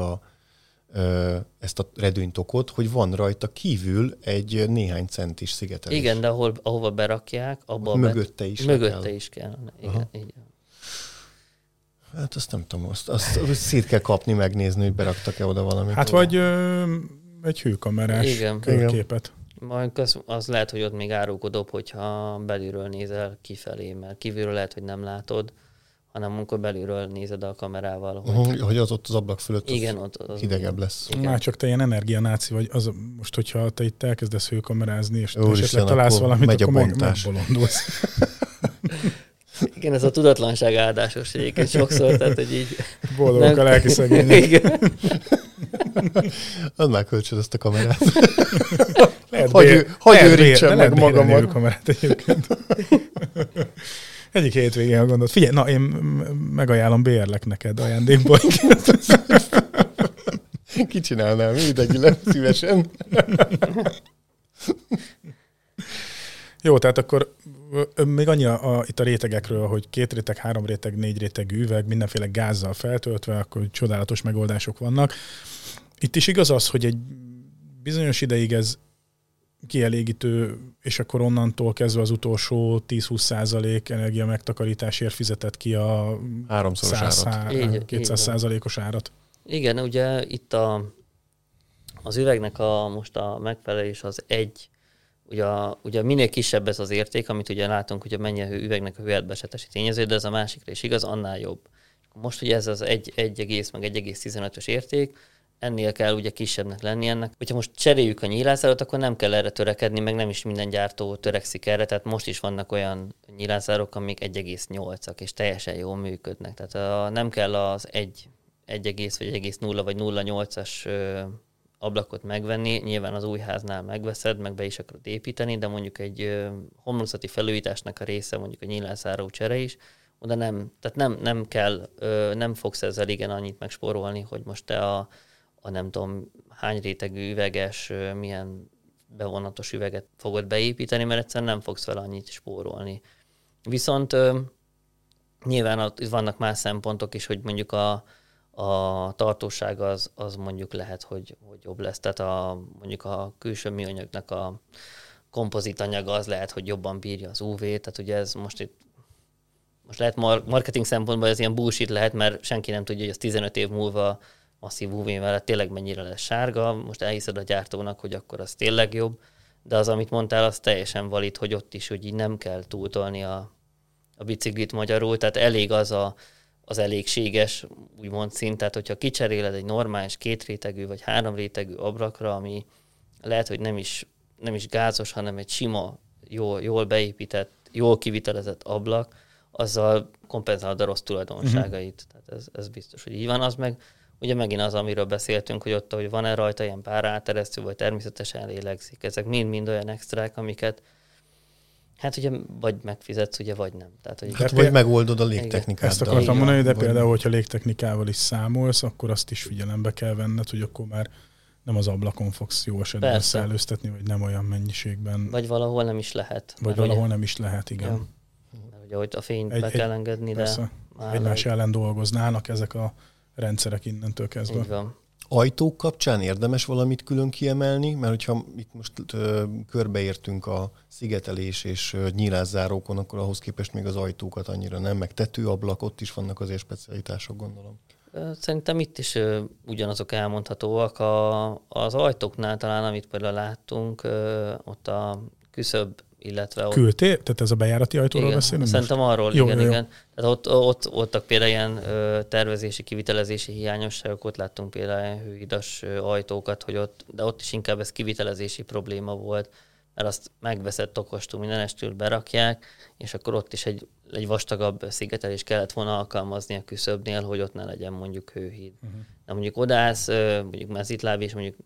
ezt a redőnytokot, hogy van rajta kívül egy néhány centis szigetelés. Igen, de ahova berakják, abba mögötte is kellene. Igen, igen. Hát azt nem tudom, azt szét kell kapni, megnézni, hogy beraktak-e oda valamit. Hát oda. Vagy... egy hőkamerás körképet. Majd az lehet, hogy ott még árulkodóbb, hogyha belülről nézel kifelé, mert kívülről lehet, hogy nem látod, hanem amikor belülről nézed a kamerával. Hogy az ott az ablak fölött igen, az hidegebb lesz. Igen. Már csak te ilyen energianáci vagy. Az, most, hogyha te itt elkezdesz hőkamerázni, és esetleg találsz valamit, akkor megbolondulsz. Igen, ez a tudatlanság áldásos egyébként sokszor, tehát, hogy így... Boldogok a lelki szegények. Add már kölcsön ezt a kamerát. Hagy őrítsem meg magamat. A kamerát egyébként. Egyik hétvégén gondolt. Figyelj, na én megajánlom, bérlek neked ajándékból. Kicsinálnám, mindenki lesz szívesen. Jó, tehát akkor még annyi itt a rétegekről, hogy 2 réteg, 3 réteg, 4 rétegű üveg, mindenféle gázzal feltöltve, akkor csodálatos megoldások vannak. Itt is igaz az, hogy egy bizonyos ideig ez kielégítő, és akkor onnantól kezdve az utolsó 10-20% energia megtakarításért fizetett ki a 200%-os árat. Igen, ugye itt az üvegnek most a megfelelés az egy. Ugye minél kisebb ez az érték, amit ugye látunk, hogy mennyi a üvegnek a hőátbecsetési tényező, de ez a másikra is igaz, annál jobb. Most ugye ez az 1,, meg 1,15-ös érték, ennél kell ugye kisebbnek lenni ennek. Hogyha most cseréljük a nyílászárót, akkor nem kell erre törekedni, meg nem is minden gyártó törekszik erre, tehát most is vannak olyan nyílászárok, amik 1,8-ak, és teljesen jól működnek. Tehát nem kell az 1,, vagy 1,0, vagy 0,8-as ablakot megvenni, nyilván az új háznál megveszed, meg be is akarod építeni, de mondjuk egy homlokzati felújításnak a része, mondjuk a nyílászáró csere is, oda nem, tehát nem kell, nem fogsz ezzel igen annyit megspórolni, hogy most te a nem tudom hány rétegű üveges, milyen bevonatos üveget fogod beépíteni, mert egyszerűen nem fogsz vele annyit spórolni. Viszont nyilván vannak más szempontok is, hogy mondjuk a tartóság az mondjuk lehet, hogy jobb lesz. Tehát mondjuk a külső műanyagnak a kompozit anyaga az lehet, hogy jobban bírja az UV-t. Tehát ugye ez most itt most lehet marketing szempontból ez ilyen bullshit lehet, mert senki nem tudja, hogy az 15 év múlva masszív UV-vel tényleg mennyire lesz sárga. Most elhiszed a gyártónak, hogy akkor az tényleg jobb, de az, amit mondtál, az teljesen valid, hogy ott is, hogy így nem kell túltolni a biciklit magyarul, tehát elég az az elégséges úgymond szint, tehát hogyha kicseréled egy normális kétrétegű vagy háromrétegű abrakra, ami lehet, hogy nem is gázos, hanem egy sima, jól beépített, jól kivitelezett ablak, azzal kompenzálod a rossz tulajdonságait. Uh-huh. Tehát ez biztos, hogy így van. Az meg ugye megint az, amiről beszéltünk, hogy ott, hogy van-e rajta ilyen pár áteresztő, vagy természetesen lélegzik. Ezek mind-mind olyan extrák, amiket hát ugye vagy megfizetsz, ugye, vagy nem. Tehát, hogy hát vagy megoldod a légtechnikáddal. Ezt akartam mondani, de például, hogyha légtechnikával is számolsz, akkor azt is figyelembe kell venned, hogy akkor már nem az ablakon fogsz jó esetben összeelőztetni, vagy nem olyan mennyiségben. Vagy valahol nem is lehet. Vagy valahol nem is lehet, igen. Ja. Ugye, hogy a fényt be kell engedni, de... Egymás ellen dolgoznának ezek a rendszerek innentől kezdve. Így van. Ajtók kapcsán érdemes valamit külön kiemelni, mert hogyha itt most körbeértünk a szigetelés és nyílászárókon, akkor ahhoz képest még az ajtókat annyira nem, meg tetőablak, ott is vannak azért specialitások, gondolom. Szerintem itt is ugyanazok elmondhatóak. Az ajtóknál talán, amit például láttunk, ott a küszöb, illetve ott... Kültér? Tehát ez a bejárati ajtóról igen, beszélünk? Szerintem most? Arról, jó, igen, jó. Igen. Tehát ott például ilyen tervezési, kivitelezési hiányosságok, ott láttunk például hőhidas ajtókat, hogy ott, de ott is inkább ez kivitelezési probléma volt, mert azt megveszett okostú mindenestül berakják, és akkor ott is egy vastagabb szigetelés kellett volna alkalmazni a küszöbnél, hogy ott ne legyen mondjuk hőhíd. Uh-huh. De mondjuk odállsz, mondjuk mezitláb, és mondjuk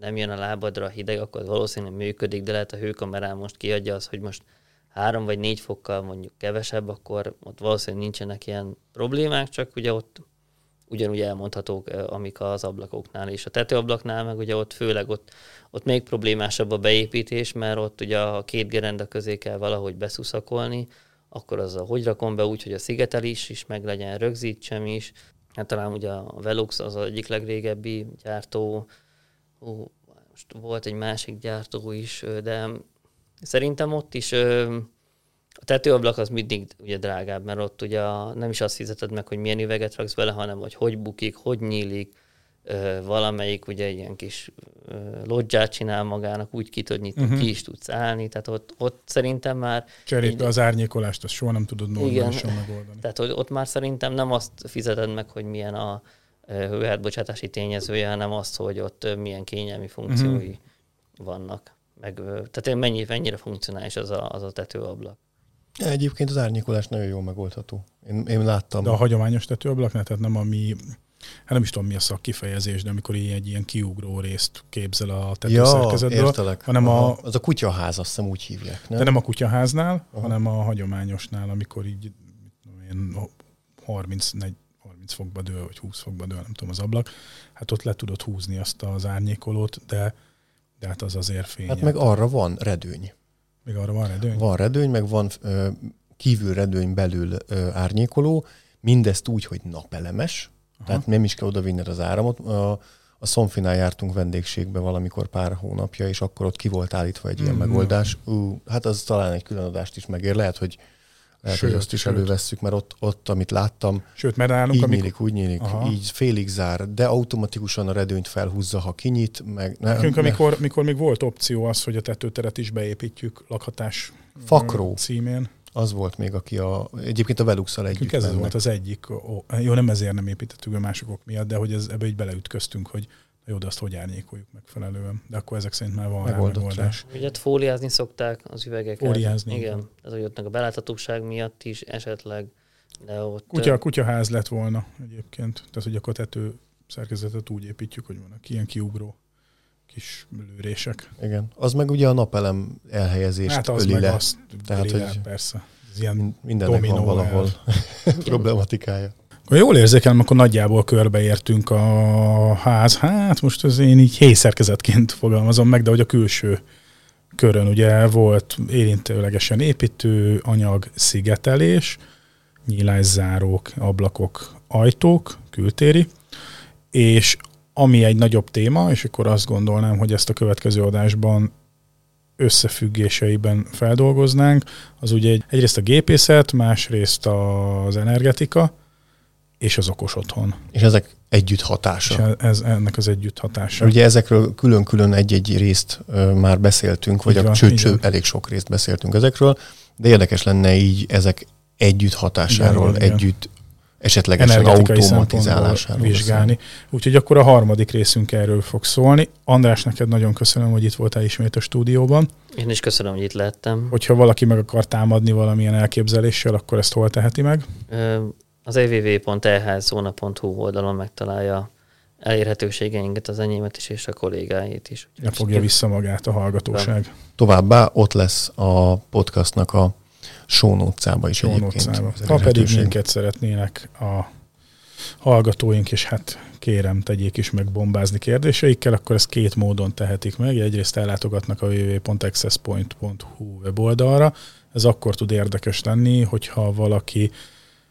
nem jön a lábadra a hideg, akkor valószínűleg működik, de lehet a hőkamerán most kiadja az, hogy most 3 vagy 4 fokkal mondjuk kevesebb, akkor ott valószínűleg nincsenek ilyen problémák, csak ugye ott ugyanúgy elmondhatók, amik az ablakoknál és a tetőablaknál, meg ugye ott főleg ott még problémásabb a beépítés, mert ott ugye a 2 gerenda közé kell valahogy beszuszakolni, akkor az hogy rakom be úgy, hogy a szigetelés is meg legyen, rögzítsem is. Hát talán ugye a Velux az egyik legrégebbi gyártó, most volt egy másik gyártó is, de szerintem ott is a tetőablak az mindig ugye drágább, mert ott ugye nem is azt fizeted meg, hogy milyen üveget raksz bele, hanem hogy bukik, hogy nyílik, valamelyik ugye ilyen kis lodzsát csinál magának, úgy ki tud nyitni, uh-huh. Ki is tudsz állni, tehát ott szerintem már... Cserélve az árnyékolást, azt soha nem tudod normálisan megoldani. Tehát ott már szerintem nem azt fizeted meg, hogy milyen a hőátbocsátási tényezője, hanem azt, hogy ott milyen kényelmi funkciói uh-huh. vannak. Tehát mennyire funkcionális az a tetőablak. Egyébként az árnyékolás nagyon jól megoldható. Én láttam. De a hagyományos tetőablaknál, tehát nem ami... Hát nem is tudom, mi a szakkifejezés, de amikor egy ilyen kiugró részt képzel a tetőszerkezetből. Ja, hanem az a kutyaház, azt hiszem úgy hívják. Nem? De nem a kutyaháznál, aha. hanem a hagyományosnál, amikor így 30 fokba dől, vagy 20 fokba dől, nem tudom, az ablak. Hát ott le tudod húzni azt az árnyékolót, de hát az azért fény. Hát meg arra van redőny. Még arra van redőny? Van redőny, meg van kívül redőny, belül árnyékoló. Mindezt úgy, hogy napelemes. Aha. Tehát nem is kell odavinned az áramot. A Szomfinál jártunk vendégségbe valamikor pár hónapja, és akkor ott ki volt állítva egy ilyen megoldás. Hát az talán egy külön adást is megér. Lehet, hogy azt is elővesszük, mert ott, amit láttam, sőt, mert nálunk, így nyílik, úgy nyílik, aha. így félig zár, de automatikusan a redőnyt felhúzza, ha kinyit. Mikor még volt opció az, hogy a tetőteret is beépítjük lakhatás Fakró. Címén. Az volt még, aki egyébként a Veluxal együtt. Ez volt az egyik. Jó, nem ezért nem építettük a másokok miatt, de hogy ebbe így beleütköztünk, hogy jó, de azt hogy árnyékoljuk megfelelően. De akkor ezek szerint már van megoldás. Ugye fóliázni szokták az üvegeket. Fóliázni. Igen. Ez ugye a beláthatóság miatt is esetleg. De ott... Kutyaház lett volna egyébként. Tehát, hogy akkor a tető szerkezetet úgy építjük, hogy vannak ilyen kiugró kis lőrések. Igen. Az meg ugye a napelem elhelyezést hát öli le. Azt tehát, hogy persze. Ez ilyen mindennek van valahol problematikája. Ha jól érzékelem, akkor nagyjából körbeértünk a ház. Hát most az én így héjszerkezetként fogalmazom meg, de hogy a külső körön ugye volt érintőlegesen építő, anyag, szigetelés, nyílászárók, ablakok, ajtók, kültéri, és ami egy nagyobb téma, és akkor azt gondolnám, hogy ezt a következő adásban összefüggéseiben feldolgoznánk, az ugye egyrészt a gépészet, másrészt az energetika, és az okos otthon. És ezek együtt hatása. És ennek az együtt hatása. Ugye ezekről külön-külön egy-egy részt már beszéltünk, vagy elég sok részt beszéltünk ezekről, de érdekes lenne így ezek együtt hatásáról, együtt esetlegesen automatizálásáról vizsgálni. Úgyhogy akkor a harmadik részünk erről fog szólni. András, neked nagyon köszönöm, hogy itt voltál ismét a stúdióban. Én is köszönöm, hogy itt lehettem. Hogyha valaki meg akar támadni valamilyen elképzeléssel, akkor ezt hol teheti meg? Az www.eház.hu oldalon megtalálja elérhetőségeinket, az enyémet is, és a kollégáit is. Ne fogja vissza magát a hallgatóság. De. Továbbá ott lesz a podcastnak a show notes-ába is egyébként. Ha pedig minket szeretnének a hallgatóink, és hát kérem, tegyék is meg bombázni kérdéseikkel, akkor ezt két módon tehetik meg. Egyrészt ellátogatnak a www.accesspoint.hu weboldalra. Ez akkor tud érdekes lenni, hogyha valaki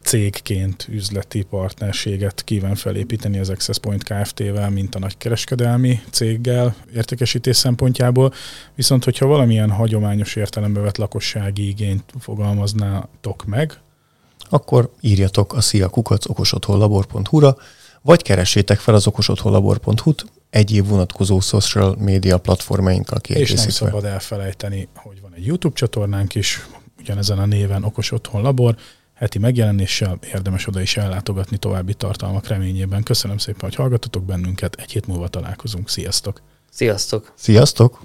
cégként üzleti partnerséget kíván felépíteni az accesspoint Kft-vel, mint a nagykereskedelmi céggel értékesítés szempontjából. Viszont, hogyha valamilyen hagyományos értelembe vett lakossági igényt fogalmaznátok meg, akkor írjatok a szia@okosotthonlabor.hu-ra, vagy keressétek fel az okosotthonlabor.hu-t egyéb vonatkozó social media platformainkkal kiegészítve. És nem szabad elfelejteni, hogy van egy YouTube csatornánk is, ugyanezen a néven Okos Otthon Labor, heti megjelenéssel, érdemes oda is ellátogatni további tartalmak reményében. Köszönöm szépen, hogy hallgattatok bennünket, egy hét múlva találkozunk. Sziasztok! Sziasztok! Sziasztok!